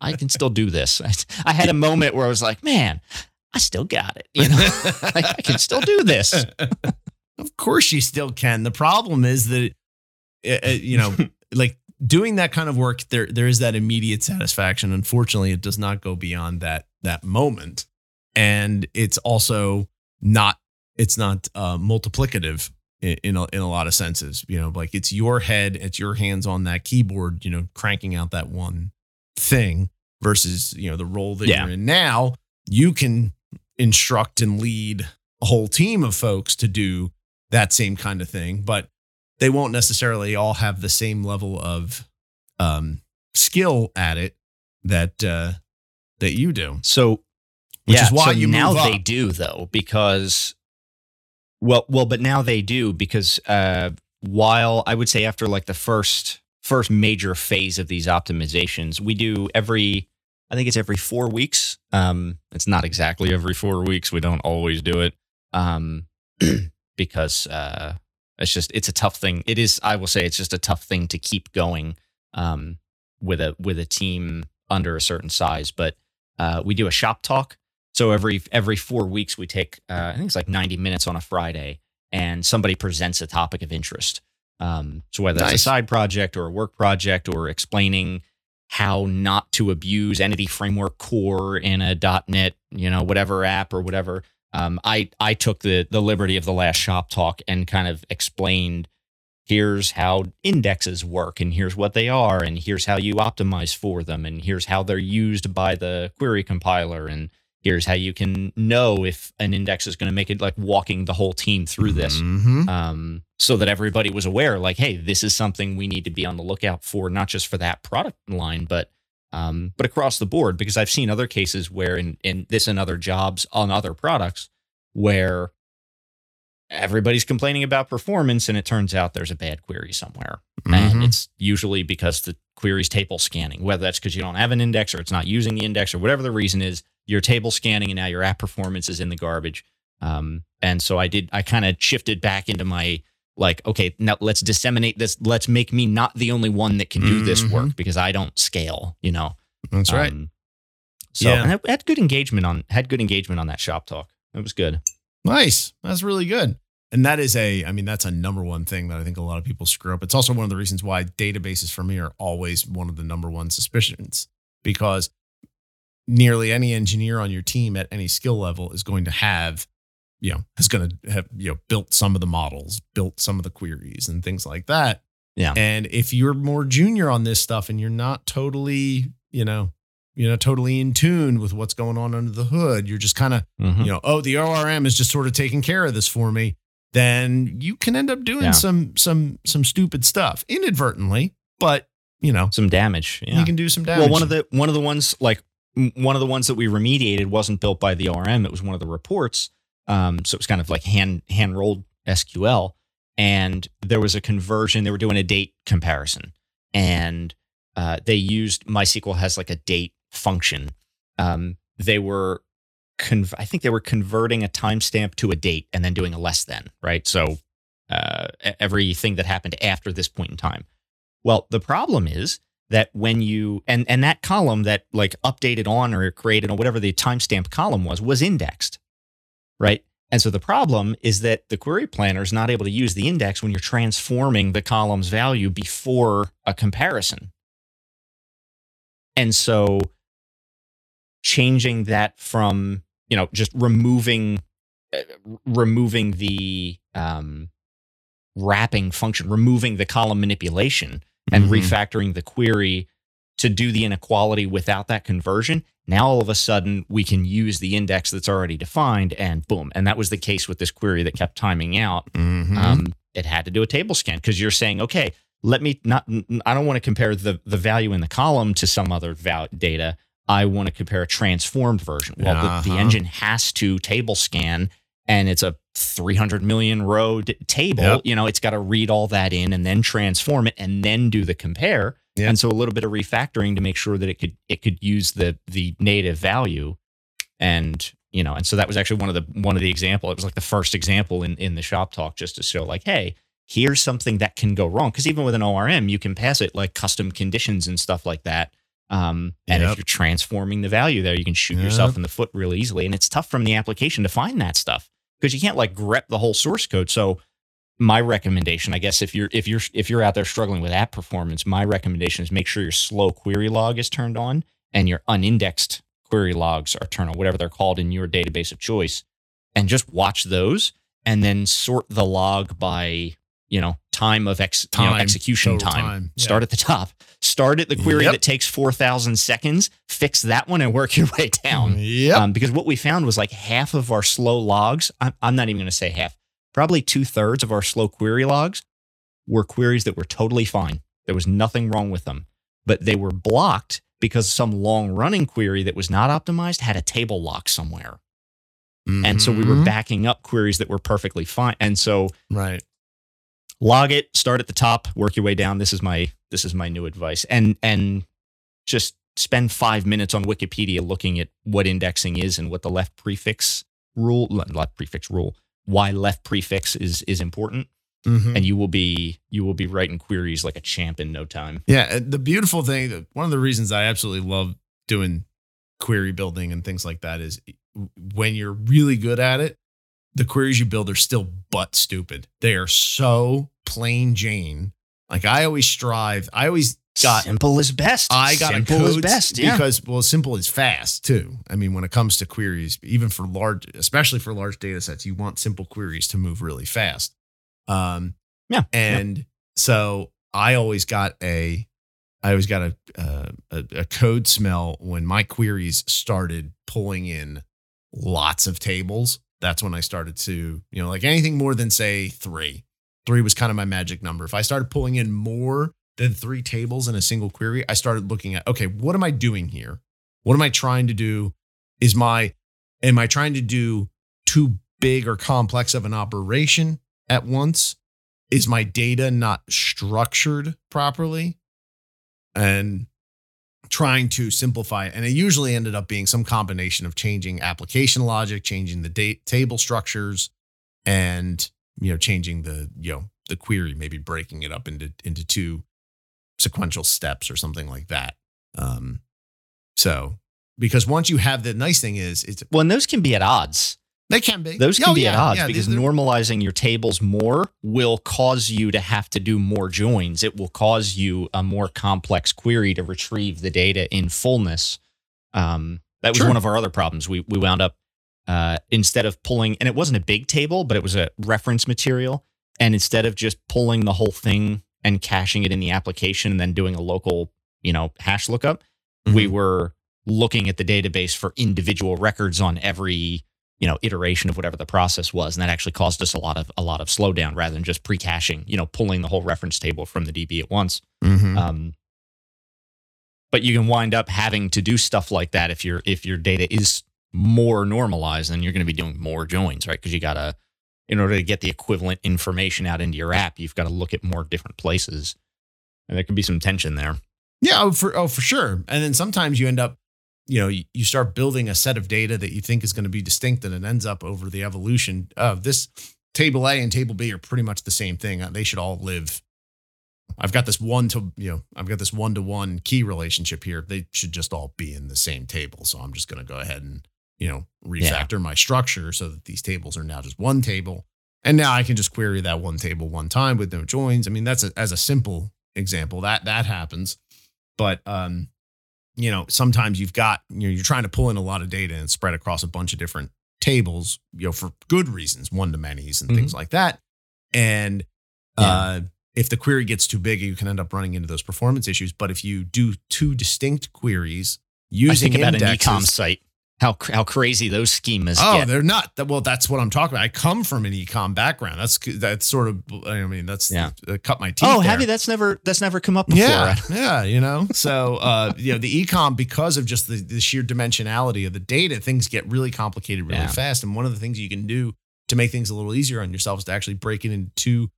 I can still do this. I had a moment where I was like, man, I still got it. I can still do this. Of course you still can. The problem is that, like, doing that kind of work, there is that immediate satisfaction. Unfortunately, it does not go beyond that moment. And it's also not multiplicative. In a lot of senses, like, it's your head, it's your hands on that keyboard, cranking out that one thing versus, the role that you're in now, you can instruct and lead a whole team of folks to do that same kind of thing, but they won't necessarily all have the same level of skill at it that you do. So, which is why you now move up. They do though, because. Well, but now they do because while I would say after like the first major phase of these optimizations, we do every 4 weeks. It's not exactly every 4 weeks. We don't always do it because it's a tough thing. It is. I will say it's just a tough thing to keep going with a team under a certain size. But we do a shop talk. So every 4 weeks we take, I think it's like 90 minutes on a Friday, and somebody presents a topic of interest. So whether that's a side project or a work project or explaining how not to abuse Entity Framework Core in a .NET, whatever app or whatever. I took the liberty of the last shop talk and kind of explained, here's how indexes work and here's what they are and here's how you optimize for them and here's how they're used by the query compiler and here's how you can know if an index is going to make it, like walking the whole team through this, so that everybody was aware, like, hey, this is something we need to be on the lookout for, not just for that product line, but across the board, because I've seen other cases where in this and other jobs on other products where everybody's complaining about performance and it turns out there's a bad query somewhere. Mm-hmm. And it's usually because the query's table scanning, whether that's because you don't have an index or it's not using the index or whatever the reason is. Your table scanning and now your app performance is in the garbage. And so I kind of shifted back into my, like, okay, now let's disseminate this. Let's make me not the only one that can do this work because I don't scale, That's right. So and I had good engagement on that shop talk. It was good. Nice. That's really good. And that is that's a number one thing that I think a lot of people screw up. It's also one of the reasons why databases for me are always one of the number one suspicions, because nearly any engineer on your team at any skill level is going to have, built some of the models, built some of the queries and things like that. Yeah. And if you're more junior on this stuff and you're not totally, totally in tune with what's going on under the hood, you're just kind of, the ORM is just sort of taking care of this for me. Then you can end up doing some stupid stuff inadvertently, but some damage. Yeah. You can do some damage. Well, one of the ones that we remediated wasn't built by the ORM. It was one of the reports. So it was kind of like hand rolled SQL. and there was a conversion. They were doing a date comparison, and they used MySQL has like a date function. They were, I think they were converting a timestamp to a date and then doing a less than, right? So everything that happened after this point in time. Well, the problem is that when you, and that column that like updated on or created or whatever the timestamp column was indexed, right? And so the problem is that the query planner is not able to use the index when you're transforming the column's value before a comparison. And so changing that from, you know, just removing the wrapping function, removing the column manipulation and refactoring the query to do the inequality without that conversion. Now, all of a sudden, we can use the index that's already defined and boom. And that was the case with this query that kept timing out. It had to do a table scan because you're saying, okay, I don't want to compare the value in the column to some other data. I want to compare a transformed version. Well, the engine has to table scan, and it's a 300 million row table. Yep. You know, it's got to read all that in and then transform it and then do the compare. Yep. And so a little bit of refactoring to make sure that it could use the native value. And, you know, and so that was actually one of the examples. It was like the first example in the shop talk, just to show like, hey, here's something that can go wrong. Because even with an ORM, you can pass it like custom conditions and stuff like that. And if you're transforming the value there, you can shoot yourself in the foot really easily. And it's tough from the application to find that stuff because you can't like grep the whole source code. So my recommendation, I guess, if you're out there struggling with app performance, my recommendation is make sure your slow query log is turned on and your unindexed query logs are turned on, whatever they're called in your database of choice, and just watch those and then sort the log by, you know, execution time. Yeah. Start at the top. Start at the query that takes 4,000 seconds. Fix that one and work your way down. Because what we found was like half of our slow logs, I'm not even going to say half, probably 2/3 of our slow query logs were queries that were totally fine. There was nothing wrong with them, but they were blocked because some long running query that was not optimized had a table lock somewhere. And so we were backing up queries that were perfectly fine. And so, right. Log it, start at the top, work your way down. This is my new advice. And just spend 5 minutes on Wikipedia looking at what indexing is and what the left prefix is important. And you will be writing queries like a champ in no time. Yeah, the beautiful thing, one of the reasons I absolutely love doing query building and things like that is when you're really good at it, the queries you build are still butt stupid. They are so plain Jane. Like I always got simple is best. I got simple is best because simple is fast too. I mean, when it comes to queries, even for especially for large data sets, you want simple queries to move really fast. So I always got a code smell when my queries started pulling in lots of tables. That's when I started to, you know, like anything more than say three was kind of my magic number. If I started pulling in more than three tables in a single query, I started looking at, okay, what am I doing here? What am I trying to do? Am I trying to do too big or complex of an operation at once? Is my data not structured properly? And trying to simplify it. And it usually ended up being some combination of changing application logic, changing the table structures, and, you know, changing the query, maybe breaking it up into two sequential steps or something like that. So because once you have the nice thing is it's. Well, and those can be at odds. They can be. Those can be at odds because normalizing your tables more will cause you to have to do more joins. It will cause you a more complex query to retrieve the data in fullness. That was one of our other problems. We wound up instead of pulling, and it wasn't a big table, but it was a reference material. And instead of just pulling the whole thing and caching it in the application and then doing a local, you know, hash lookup, we were looking at the database for individual records on every, you know, iteration of whatever the process was. And that actually caused us a lot of slowdown rather than just pre-caching, you know, pulling the whole reference table from the DB at once. But you can wind up having to do stuff like that. If your data is more normalized, then you're going to be doing more joins, right? Cause you got to in order to get the equivalent information out into your app, you've got to look at more different places. And there can be some tension there. Yeah, for sure. And then sometimes you end up, you know, you start building a set of data that you think is going to be distinct, and it ends up over the evolution of this. Table A and table B are pretty much the same thing. They should all live. I've got this one-to-one key relationship here. They should just all be in the same table. So I'm just going to go ahead and, refactor my structure so that these tables are now just one table. And now I can just query that one table one time with no joins. I mean, that's as a simple example that happens. But, sometimes you've got, you're trying to pull in a lot of data and spread across a bunch of different tables, for good reasons, one-to-manys and things like that. And if the query gets too big, you can end up running into those performance issues. But if you do two distinct queries using indexes, an e-com site, how crazy those schemas get. Oh, they're not. Well, that's what I'm talking about. I come from an e-com background. That's sort of, cut my teeth. Oh, have you? That's never come up before. Yeah. So, the e-com, because of just the sheer dimensionality of the data, things get really complicated really fast. And one of the things you can do to make things a little easier on yourself is to actually break it into two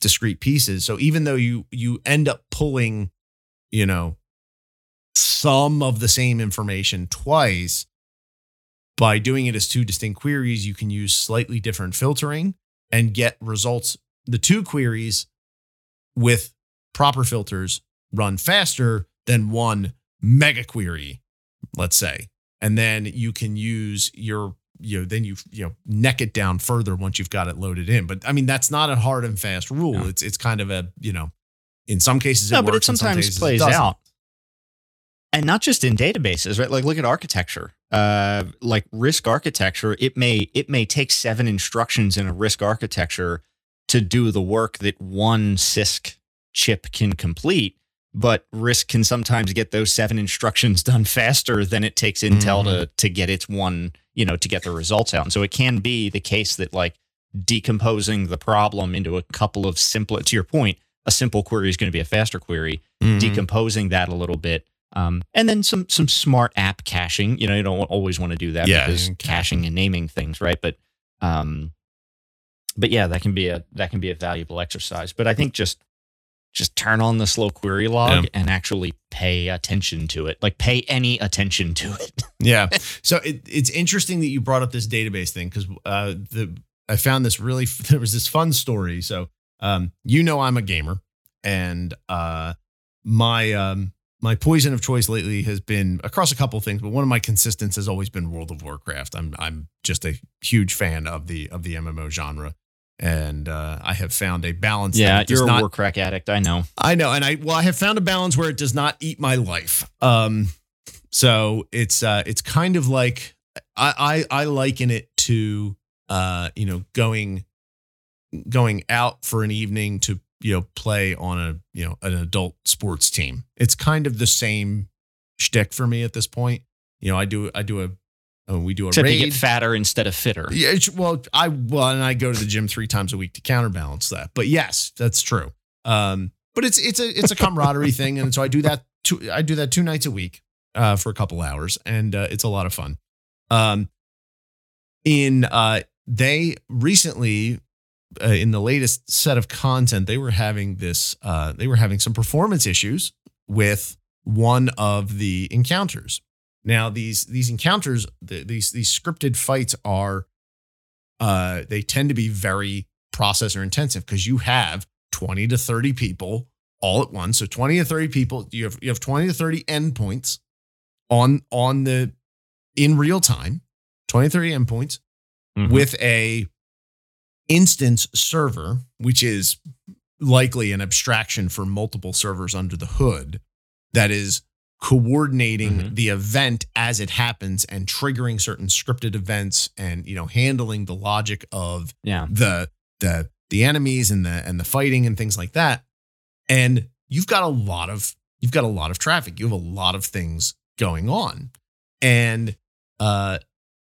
discrete pieces. So even though you end up pulling, some of the same information twice, by doing it as two distinct queries, you can use slightly different filtering and get results. The two queries with proper filters run faster than one mega query, let's say. And then you can use neck it down further once you've got it loaded in. But I mean, that's not a hard and fast rule. No. It's kind of a, in some cases it works, but it sometimes plays out. And not just in databases, right? Like look at architecture, like RISC architecture. It may take 7 instructions in a RISC architecture to do the work that one CISC chip can complete, but RISC can sometimes get those 7 instructions done faster than it takes Intel to get its one, to get the results out. And so it can be the case that like decomposing the problem into a couple of simple, to your point, a simple query is going to be a faster query, decomposing that a little bit. And then some smart app caching, you don't always want to do that because caching and naming things. Right. But yeah, that can be a valuable exercise, but I think just turn on the slow query log and actually pay attention to it, like pay any attention to it. Yeah. So it's interesting that you brought up this database thing. Cause, I found this there was this fun story. So, I'm a gamer and, my poison of choice lately has been across a couple of things, but one of my consistents has always been World of Warcraft. I'm just a huge fan of the MMO genre, and I have found a balance. Yeah, you're a Warcraft addict. I know, and I have found a balance where it does not eat my life. So it's kind of like I liken it to going out for an evening to play on an adult sports team. It's kind of the same shtick for me at this point. We do a RAID. You get fatter instead of fitter. Yeah. And I go to the gym 3 times a week to counterbalance that, but yes, that's true. But it's a camaraderie thing. And so I do that 2 nights a week, for a couple hours, and it's a lot of fun. They recently, in the latest set of content, they were having some performance issues with one of the encounters. Now these encounters, these scripted fights are, they tend to be very processor intensive because you have 20 to 30 people all at once. So 20 to 30 people, you have 20 to 30 endpoints in real time, 20 to 30 endpoints with a instance server, which is likely an abstraction for multiple servers under the hood, that is coordinating the event as it happens and triggering certain scripted events and, handling the logic of the enemies and the fighting and things like that. And you've got a lot of traffic. You have a lot of things going on. And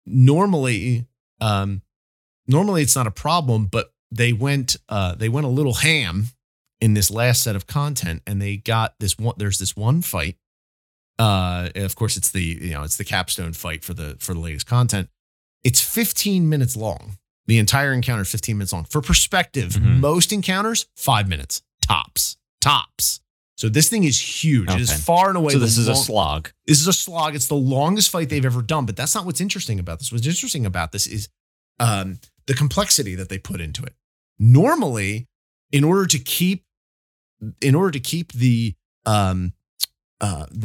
normally it's not a problem, but they went a little ham in this last set of content, and they got this one. There's this one fight. Of course, it's the capstone fight for the latest content. It's 15 minutes long. The entire encounter, 15 minutes long. For perspective, most encounters, 5 minutes, tops. So this thing is huge. Okay. It is far and away. So this is a slog. This is a slog. It's the longest fight they've ever done, but that's not what's interesting about this. What's interesting about this is the complexity that they put into it. Normally, in order to keep the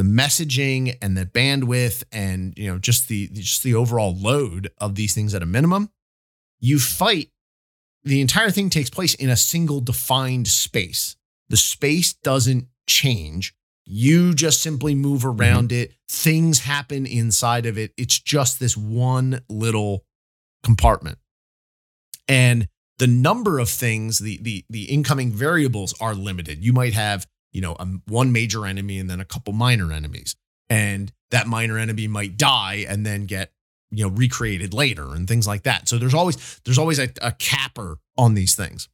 messaging and the bandwidth and, you know, just the overall load of these things at a minimum, you fight. The entire thing takes place in a single defined space. The space doesn't change. You just simply move around it. Things happen inside of it. It's just this one little compartment. And the number of things, the incoming variables are limited. You might have, you know, one major enemy and then a couple minor enemies. And that minor enemy might die and then get, you know, recreated later and things like that. So there's always a capper on these things.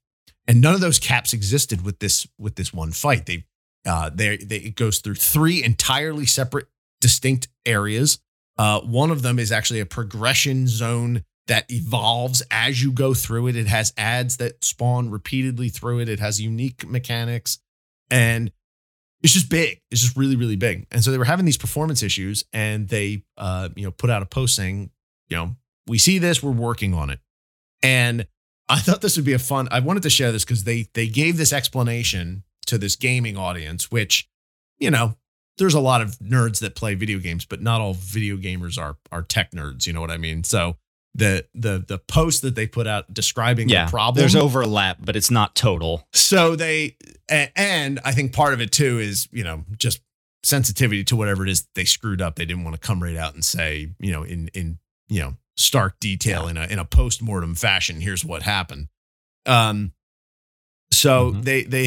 And none of those caps existed with this one fight. It goes through three entirely separate, distinct areas. One of them is actually a progression zone that evolves as you go through it. It has ads that spawn repeatedly through it. It has unique mechanics, and it's just big. It's just really, really big. And so they were having these performance issues, and they, put out a post saying, you know, we see this, we're working on it. And I thought this would be I wanted to share this because they gave this explanation to this gaming audience, which, you know, there's a lot of nerds that play video games, but not all video gamers are tech nerds. You know what I mean? So the post that they put out describing the problem, there's overlap, but it's not total. So and I think part of it too is, you know, just sensitivity to whatever it is they screwed up. They didn't want to come right out and say, you know, in stark detail in a post-mortem fashion, here's what happened. They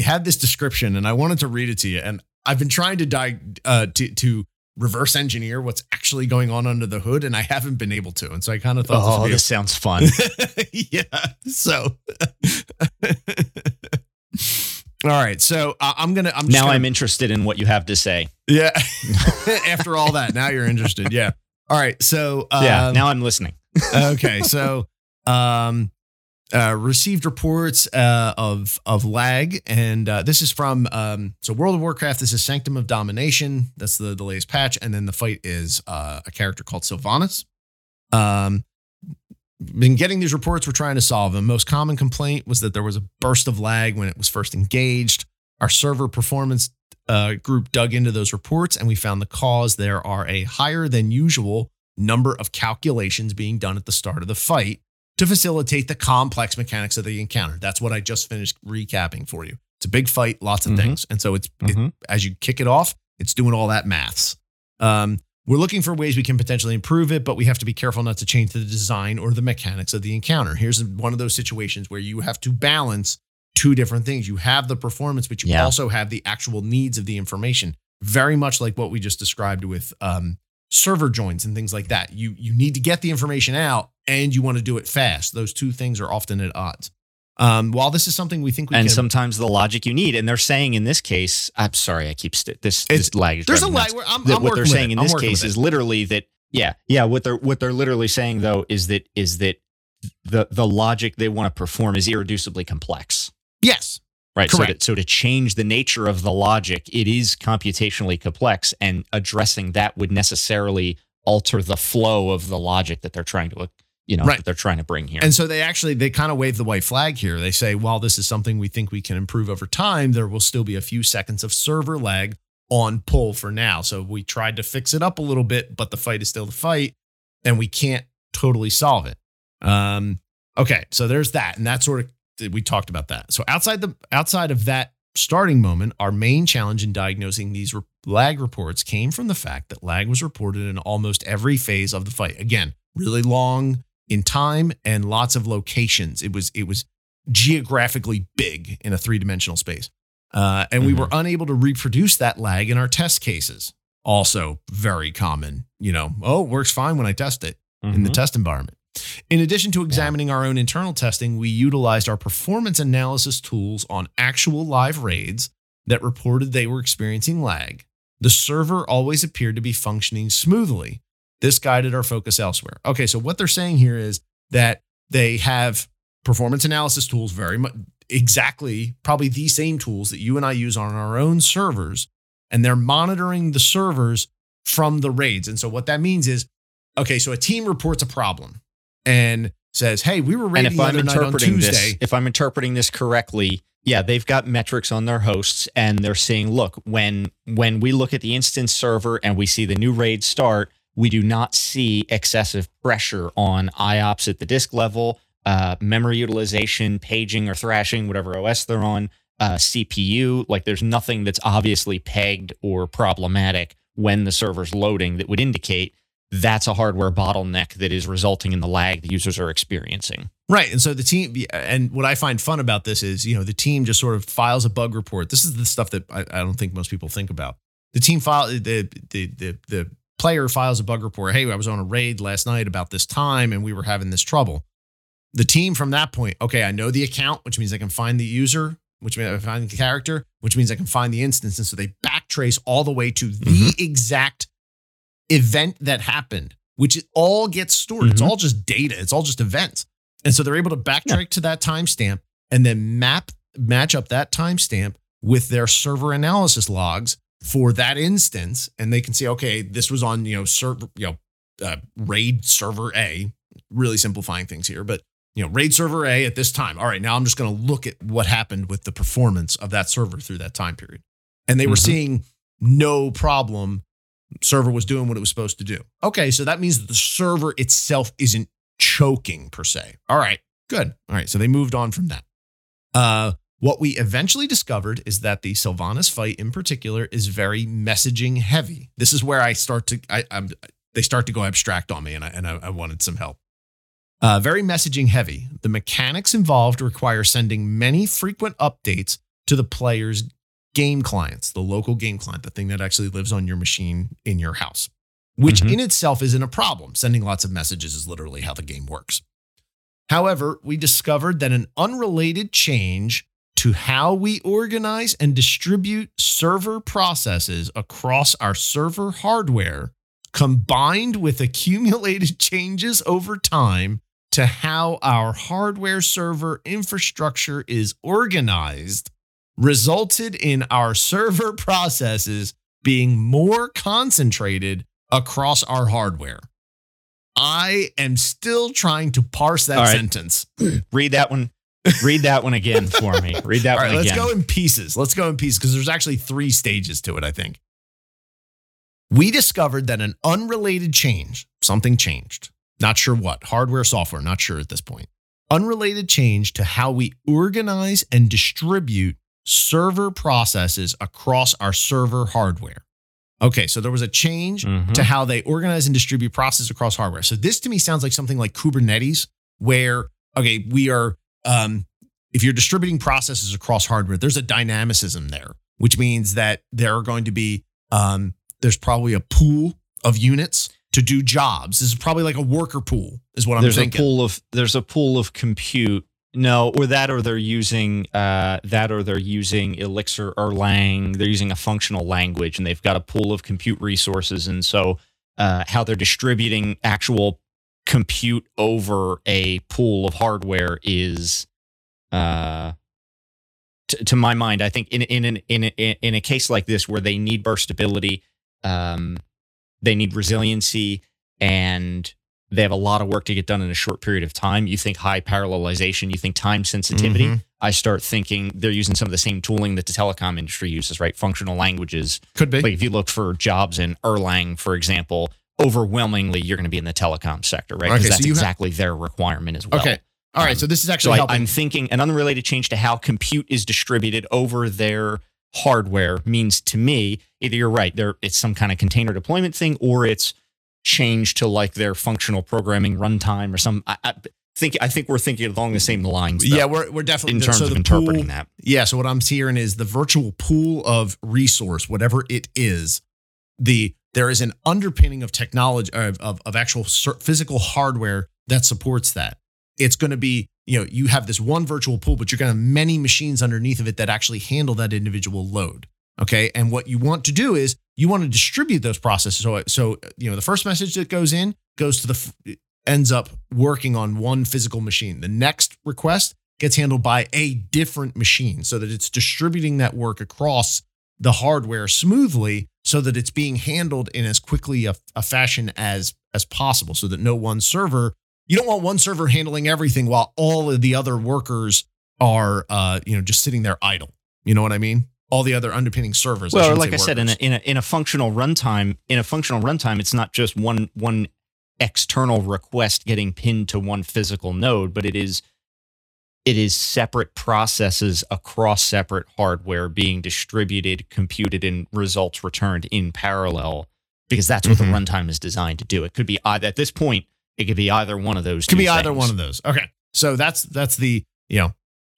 had this description, and I wanted to read it to you. And I've been trying to to reverse engineer what's actually going on under the hood, and I haven't been able to. And so I kind of thought, this sounds fun. Yeah. So, all right. So I'm interested in what you have to say. Yeah. After all that, now you're interested. Yeah. All right, so... now I'm listening. Okay, so received reports of lag, and this is from... World of Warcraft, this is Sanctum of Domination. That's the latest patch, and then the fight is a character called Sylvanas. Been getting these reports, we're trying to solve them. Most common complaint was that there was a burst of lag when it was first engaged. Our server performance group dug into those reports, and we found the cause. There are a higher than usual number of calculations being done at the start of the fight to facilitate the complex mechanics of the encounter. That's what I just finished recapping for you. It's a big fight, lots of things. And so it's as you kick it off, it's doing all that maths. We're looking for ways we can potentially improve it, but we have to be careful not to change the design or the mechanics of the encounter. Here's one of those situations where you have to balance two different things. You have the performance, but you also have the actual needs of the information. Very much like what we just described with server joins and things like that. You need to get the information out, and you want to do it fast. Those two things are often at odds. While this is something we think we can... And sometimes the logic you need, and they're saying in this case, I'm sorry, I keep... this lag is... There's a lag. What they're saying in this case is literally that... Yeah. What they're literally saying, though, is that the logic they want to perform is irreducibly complex. Yes. Right. Correct. So to change the nature of the logic, it is computationally complex, and addressing that would necessarily alter the flow of the logic that they're trying to, that they're trying to bring here. And so they kind of wave the white flag here. They say, while this is something we think we can improve over time, there will still be a few seconds of server lag on pull for now. So we tried to fix it up a little bit, but the fight is still the fight, and we can't totally solve it. Okay. So there's that. And that sort of... We talked about that. So outside of that starting moment, our main challenge in diagnosing these lag reports came from the fact that lag was reported in almost every phase of the fight. Again, really long in time and lots of locations. It was geographically big in a three-dimensional space. And we were unable to reproduce that lag in our test cases. Also very common, it works fine when I test it in the test environment. In addition to examining our own internal testing, we utilized our performance analysis tools on actual live raids that reported they were experiencing lag. The server always appeared to be functioning smoothly. This guided our focus elsewhere. Okay, so what they're saying here is that they have performance analysis tools, very much exactly probably the same tools that you and I use on our own servers, and they're monitoring the servers from the RAIDs. And so what that means is, okay, so a team reports a problem and says, hey, we were raiding the other night on Tuesday. If I'm interpreting this correctly, yeah, they've got metrics on their hosts and they're saying, look, when we look at the instance server and we see the new RAID start, we do not see excessive pressure on IOPS at the disk level, memory utilization, paging or thrashing, whatever OS they're on, CPU. Like there's nothing that's obviously pegged or problematic when the server's loading that would indicate that's a hardware bottleneck that is resulting in the lag the users are experiencing. Right. And so the team, and what I find fun about this is, you know, the team just sort of files a bug report. This is the stuff that I don't think most people think about. The team file, the player files a bug report. Hey, I was on a raid last night about this time and we were having this trouble. The team from that point, okay, I know the account, which means I can find the user, which means I can find the character, which means I can find the instance. And so they backtrace all the way to the exact event that happened, which it all gets stored. It's all just data. It's all just events. And so they're able to backtrack to that timestamp and then match up that timestamp with their server analysis logs for that instance. And they can see, okay, this was on, RAID server A, really simplifying things here, but RAID server A at this time. All right, now I'm just going to look at what happened with the performance of that server through that time period. And they were seeing no problem. Server was doing what it was supposed to do. Okay, so that means that the server itself isn't choking per se. All right, good. All right, so they moved on from that. What we eventually discovered is that the Sylvanas fight in particular is very messaging heavy. This is where I start to, they start to go abstract on me, and I wanted some help. Very messaging heavy. The mechanics involved require sending many frequent updates to the player's game clients, the local game client, the thing that actually lives on your machine in your house, which in itself isn't a problem. Sending lots of messages is literally how the game works. However, we discovered that an unrelated change to how we organize and distribute server processes across our server hardware, combined with accumulated changes over time to how our hardware server infrastructure is organized, resulted in our server processes being more concentrated across our hardware. I am still trying to parse that sentence. Read that one. Read that one again for me. Read that one again. Let's go in pieces. Let's go in pieces because there's actually three stages to it, I think. We discovered that an unrelated change, something changed, not sure what, hardware, software, not sure at this point. Unrelated change to how we organize and distribute server processes across our server hardware. Okay, so there was a change to how they organize and distribute processes across hardware. So this to me sounds like something like Kubernetes, where, okay, we are, if you're distributing processes across hardware, there's a dynamicism there, which means that there are going to be, there's probably a pool of units to do jobs. This is probably like a worker pool is what I'm thinking. There's a pool of compute. No, or they're using Elixir, Erlang. They're using a functional language, and they've got a pool of compute resources. And so, how they're distributing actual compute over a pool of hardware is, to my mind, I think in a case like this where they need burstability, they need resiliency, and they have a lot of work to get done in a short period of time. You think high parallelization, you think time sensitivity. I start thinking they're using some of the same tooling that the telecom industry uses, right? Functional languages. Could be. Like if you look for jobs in Erlang, for example, overwhelmingly, you're going to be in the telecom sector, right? Because that's exactly their requirement as well. Okay. All right. So this is actually helping. I'm thinking an unrelated change to how compute is distributed over their hardware means to me, either you're right, it's some kind of container deployment thing, or it's change to like their functional programming runtime or some. I think we're thinking along the same lines. Though, yeah, we're definitely in terms of interpreting that. Yeah. So what I'm hearing is the virtual pool of resource, whatever it is, there is an underpinning of technology of actual physical hardware that supports that. It's going to be, you have this one virtual pool, but you're going to have many machines underneath of it that actually handle that individual load. Okay. And what you want to do is you want to distribute those processes. So the first message that goes in goes to the ends up working on one physical machine. The next request gets handled by a different machine so that it's distributing that work across the hardware smoothly so that it's being handled in as quickly a fashion as possible so that no one server, you don't want one server handling everything while all of the other workers are, just sitting there idle. You know what I mean? All the other underpinning servers. Well, like I said, in a functional runtime, it's not just one external request getting pinned to one physical node, but it is separate processes across separate hardware being distributed, computed, and results returned in parallel, because that's what the runtime is designed to do. It could be at this point, it could be either one of those. Either one of those. Okay, so that's the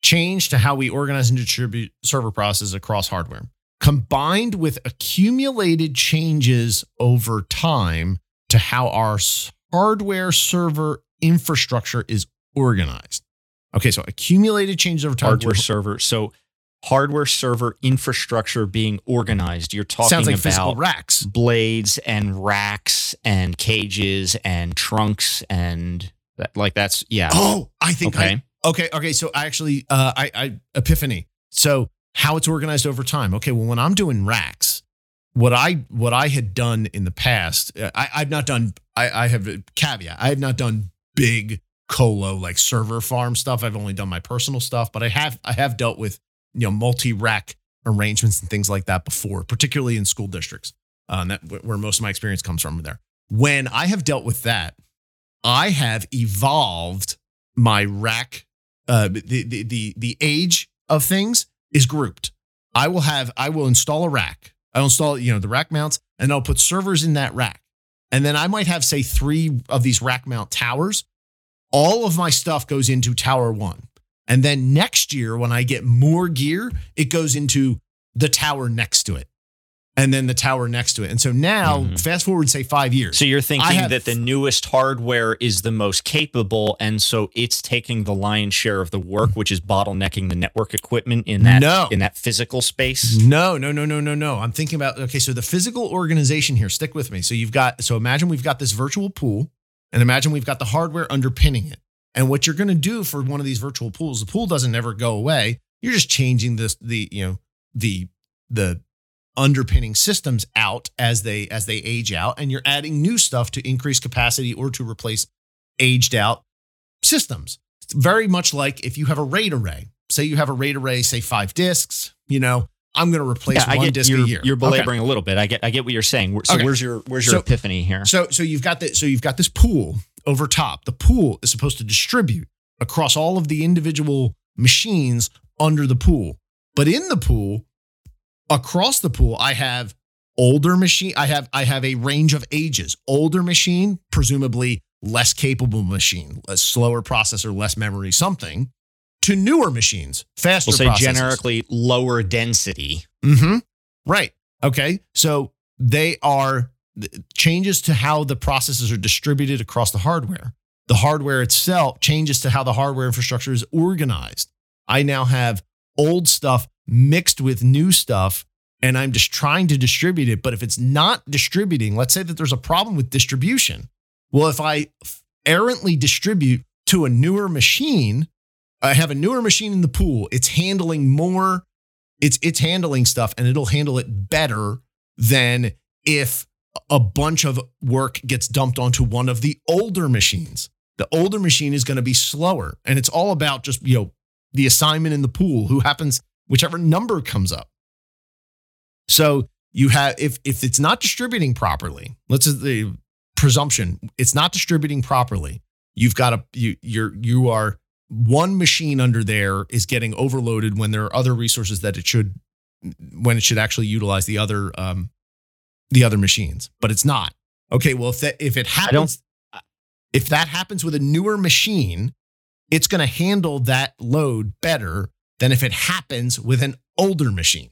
change to how we organize and distribute server processes across hardware, combined with accumulated changes over time to how our hardware server infrastructure is organized. Okay, so accumulated changes over time. Hardware server infrastructure being organized. You're talking about physical racks, blades and racks and cages and trunks and yeah. Oh, I think so actually, epiphany. So how it's organized over time. Okay, well, when I'm doing racks, what I had done in the past, I have not done big colo like server farm stuff. I've only done my personal stuff, but I have dealt with multi-rack arrangements and things like that before, particularly in school districts, where most of my experience comes from there. When I have dealt with that, I have evolved my rack. The age of things is grouped. I will install a rack. I'll install, the rack mounts, and I'll put servers in that rack. And then I might have, say, 3 of these rack mount towers. All of my stuff goes into tower 1. And then next year, when I get more gear, it goes into the tower next to it. And then the tower next to it. And so now, fast forward, say 5 years. So you're thinking that the newest hardware is the most capable. And so it's taking the lion's share of the work, which is bottlenecking the network equipment in that physical space. No. I'm thinking about, so the physical organization here, stick with me. So imagine we've got this virtual pool, and imagine we've got the hardware underpinning it. And what you're going to do for one of these virtual pools, the pool doesn't ever go away. You're just changing the underpinning systems out as they age out, and you're adding new stuff to increase capacity or to replace aged out systems. It's very much like if you have a RAID array. Say you have a RAID array, say 5 disks, I'm going to replace one disk a year. You're belaboring a little bit. I get what you're saying. So where's your epiphany here? So you've got this pool over top. The pool is supposed to distribute across all of the individual machines under the pool. But in the pool, across the pool, I have older machine. I have a range of ages. Older machine, presumably less capable machine, a slower processor, less memory, something, to newer machines, faster processors. We'll say generically lower density. Right. Okay. So they are changes to how the processes are distributed across the hardware. The hardware itself changes to how the hardware infrastructure is organized. I now have old stuff mixed with new stuff, and I'm just trying to distribute it. But if it's not distributing, let's say that there's a problem with distribution. Well, if I errantly distribute to a newer machine, I have a newer machine in the pool. It's handling more. It's handling stuff, and it'll handle it better than if a bunch of work gets dumped onto one of the older machines. The older machine is going to be slower, and it's all about just, the assignment in the pool, who happens, whichever number comes up. So you have, if it's not distributing properly, let's say the presumption, it's not distributing properly. You've got you are one machine under there is getting overloaded when there are other resources that it should actually utilize the other machines, but it's not. Okay, well, if that happens with a newer machine, it's going to handle that load better than if it happens with an older machine.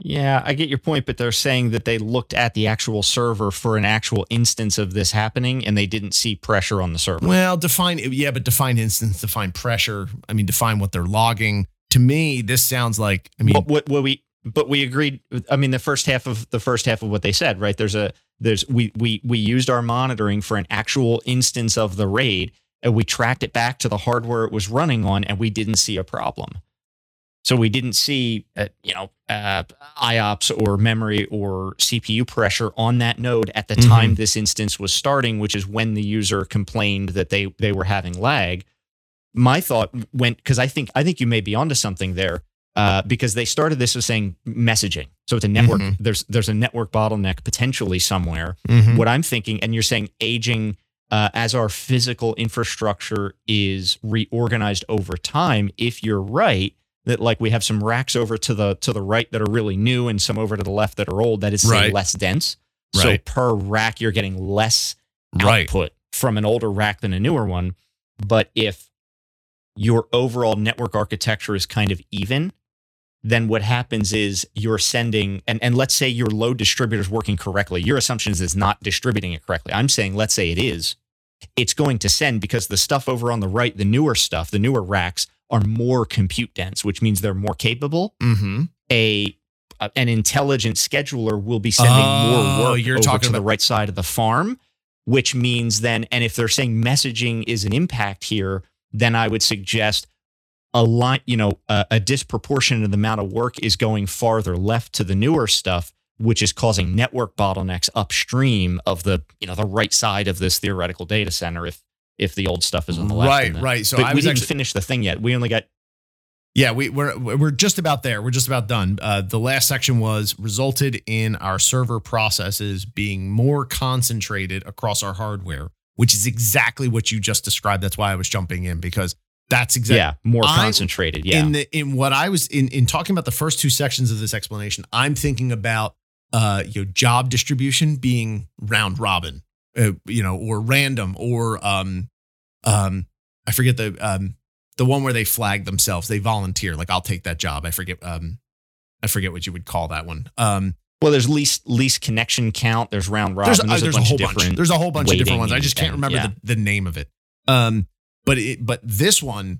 Yeah, I get your point, but they're saying that they looked at the actual server for an actual instance of this happening, and they didn't see pressure on the server. Well, define instance, define pressure. I mean, define what they're logging. To me, this sounds like, But we agreed. I mean, the first half of what they said, right? There's a We used our monitoring for an actual instance of the RAID, and we tracked it back to the hardware it was running on, and we didn't see a problem. So we didn't see, IOPS or memory or CPU pressure on that node at the time this instance was starting, which is when the user complained that they were having lag. My thought went, because I think you may be onto something there, because they started this as saying messaging. So it's a network. There's a network bottleneck potentially somewhere. What I'm thinking, and you're saying aging as our physical infrastructure is reorganized over time, if you're right, that like we have some racks over to the right that are really new and some over to the left that are old, that is saying less dense. So per rack, you're getting less output from an older rack than a newer one. But if your overall network architecture is kind of even, then what happens is you're sending, and let's say your load distributor is working correctly. Your assumption is it's not distributing it correctly. I'm saying, let's say it is. It's going to send because the stuff over on the right, the newer stuff, the newer racks, are more compute dense, which means they're more capable. An intelligent scheduler will be sending more work over to the right side of the farm, which means then, and if they're saying messaging is an impact here, then I would suggest a disproportionate amount of work is going farther left to the newer stuff, which is causing network bottlenecks upstream of the right side of this theoretical data center. If the old stuff is on the left, So but we didn't finish the thing yet. We only got. Yeah, we're just about there. We're just about done. The last section was resulted in our server processes being more concentrated across our hardware, which is exactly what you just described. That's why I was jumping in, because that's exactly more concentrated. In talking about the first two sections of this explanation, I'm thinking about job distribution being round robin, or random, or I forget the one where they flag themselves. They volunteer, like I'll take that job. I forget what you would call that one. Well, there's least connection count. There's round robin. There's a whole bunch of different ones. I just can't remember the name of it. But this one,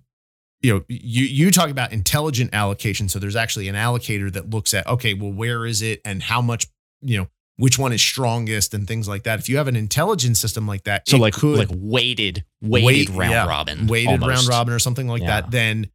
you talk about intelligent allocation. So there's actually an allocator that looks at, okay, well, where is it and how much, which one is strongest and things like that. If you have an intelligent system like that, so like could, like weighted round robin, weighted almost. Round robin or something like that, then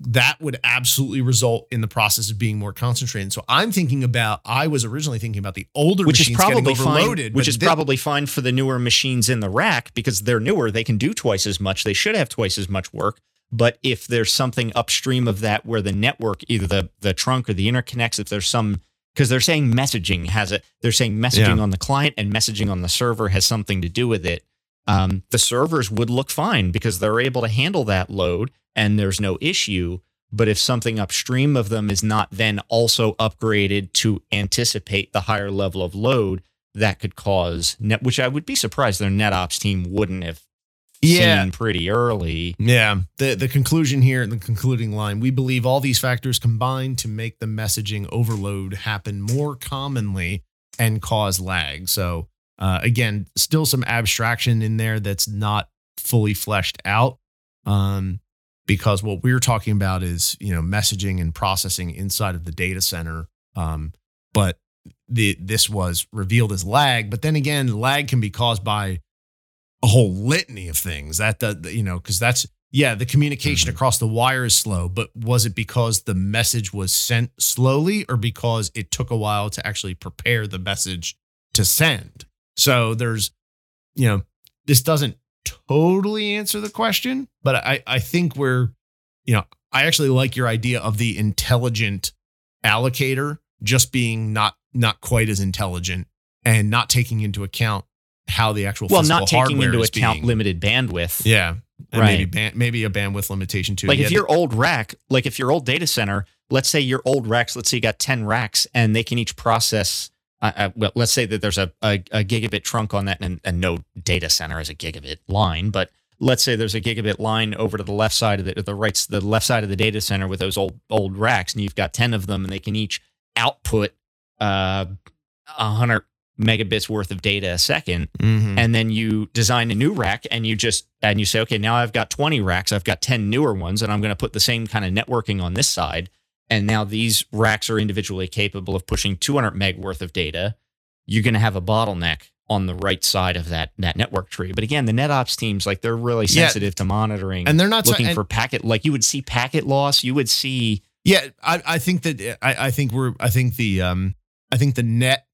that would absolutely result in the process of being more concentrated. So I was originally thinking about the older machines getting overloaded. Which is probably fine for the newer machines in the rack because they're newer. They can do twice as much. They should have twice as much work. But if there's something upstream of that where the network, either the trunk or the interconnects, if there's some, because they're saying messaging has it. They're saying messaging on the client and messaging on the server has something to do with it. The servers would look fine because they're able to handle that load and there's no issue. But if something upstream of them is not then also upgraded to anticipate the higher level of load, that could cause net, which I would be surprised their NetOps team wouldn't have seen pretty early. Yeah. The conclusion here, the concluding line, we believe all these factors combine to make the messaging overload happen more commonly and cause lag. So again, still some abstraction in there that's not fully fleshed out. Because what we're talking about is, messaging and processing inside of the data center. But this was revealed as lag. But then again, lag can be caused by a whole litany of things that, because that's, the communication across the wire is slow. But was it because the message was sent slowly or because it took a while to actually prepare the message to send? So there's, this doesn't totally answer the question, but I think we're, I actually like your idea of the intelligent allocator just being not quite as intelligent and not taking into account how the actual physical hardware is being. Well, not taking into account limited bandwidth. Yeah. And right. Maybe a bandwidth limitation too. Like if your old rack, like if your old data center, let's say your old racks, let's say you got 10 racks and they can each process. Let's say that there's a gigabit trunk on that, and no data center is a gigabit line, but let's say there's a gigabit line over to the left side of the left side of the data center with those old racks, and you've got 10 of them, and they can each output 100 megabits worth of data a second, and then you design a new rack, and you say, okay, now I've got 20 racks, I've got 10 newer ones, and I'm going to put the same kind of networking on this side. And now these racks are individually capable of pushing 200 meg worth of data. you're going to have a bottleneck on the right side of that network tree. But again, the NetOps teams, like, they're really sensitive to monitoring, and they're not looking for packet. Like, you would see packet loss. You would see. Yeah. I think the net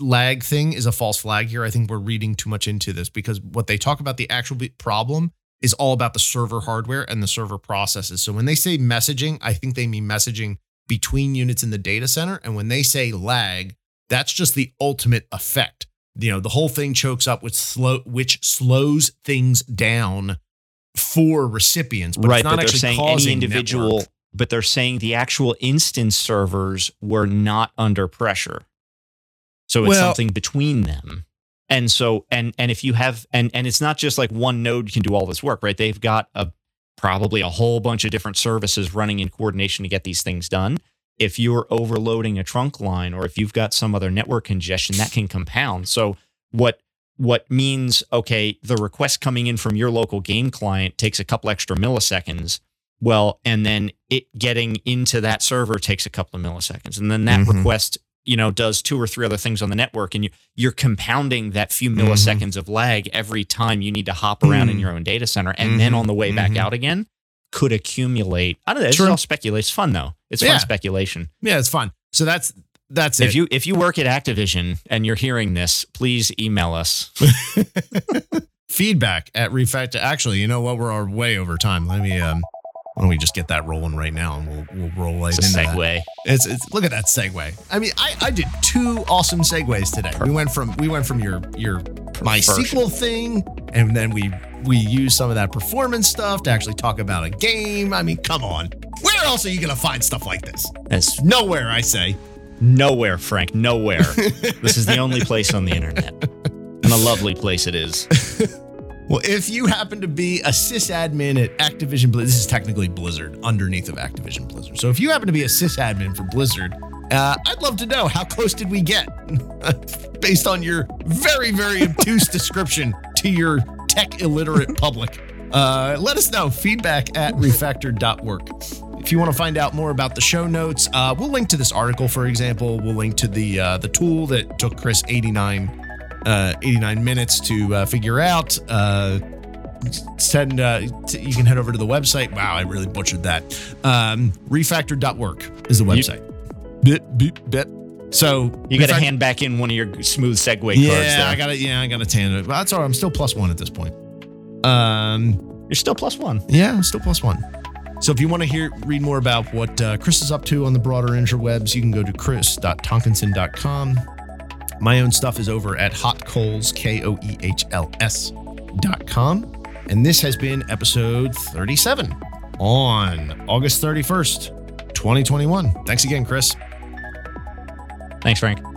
lag thing is a false flag here. I think we're reading too much into this, because what they talk about, the actual problem, is all about the server hardware and the server processes. So when they say messaging, I think they mean messaging between units in the data center. And when they say lag, that's just the ultimate effect. You know, the whole thing chokes up with which slows things down for recipients. But right, it's not actually saying causing any individual network. But they're saying the actual instance servers were not under pressure. So it's something between them. And so, and if you have, and it's not just like one node can do all this work, right? They've got probably a whole bunch of different services running in coordination to get these things done. If you're overloading a trunk line, or if you've got some other network congestion, that can compound. So what means, okay, the request coming in from your local game client takes a couple extra milliseconds. Well, and then it getting into that server takes a couple of milliseconds. And then that request, you know, does two or three other things on the network, and you're compounding that few milliseconds of lag every time you need to hop around in your own data center. And then on the way back out again, could accumulate. I don't know. It's all speculation. It's fun though. It's fun speculation. Yeah, it's fun. So that's it. If you work at Activision and you're hearing this, please email us. Feedback at Refactor. Actually, you know what? We're way over time. Let me why don't we just get that rolling right now, and we'll roll right into that. It's a segue. It's look at that segue. I mean, I did two awesome segues today. Perfect. We went from your MySQL thing, and then we used some of that performance stuff to actually talk about a game. I mean, come on. Where else are you gonna find stuff like this? That's nowhere, I say. Nowhere, Frank. Nowhere. This is the only place on the internet, and a lovely place it is. Well, if you happen to be a sysadmin at Activision Blizzard, this is technically Blizzard underneath of Activision Blizzard. So if you happen to be a sysadmin for Blizzard, I'd love to know how close did we get based on your very, very obtuse description to your tech illiterate public. Let us know. Feedback at refactored.work. If you want to find out more about the show notes, we'll link to this article, for example. We'll link to the tool that took Chris 89 minutes to figure out. You can head over to the website. Wow, I really butchered that. Refactored.work is the website. So you got to hand back in one of your smooth segue cards. Yeah, I got to hand it. Well, that's all right. I'm still plus one at this point. You're still plus one. Yeah, I'm still plus one. So if you want to read more about what Chris is up to on the broader interwebs, you can go to chris.tonkinson.com. My own stuff is over at hotcoals.com. And this has been episode 37 on August 31st, 2021. Thanks again, Chris. Thanks, Frank.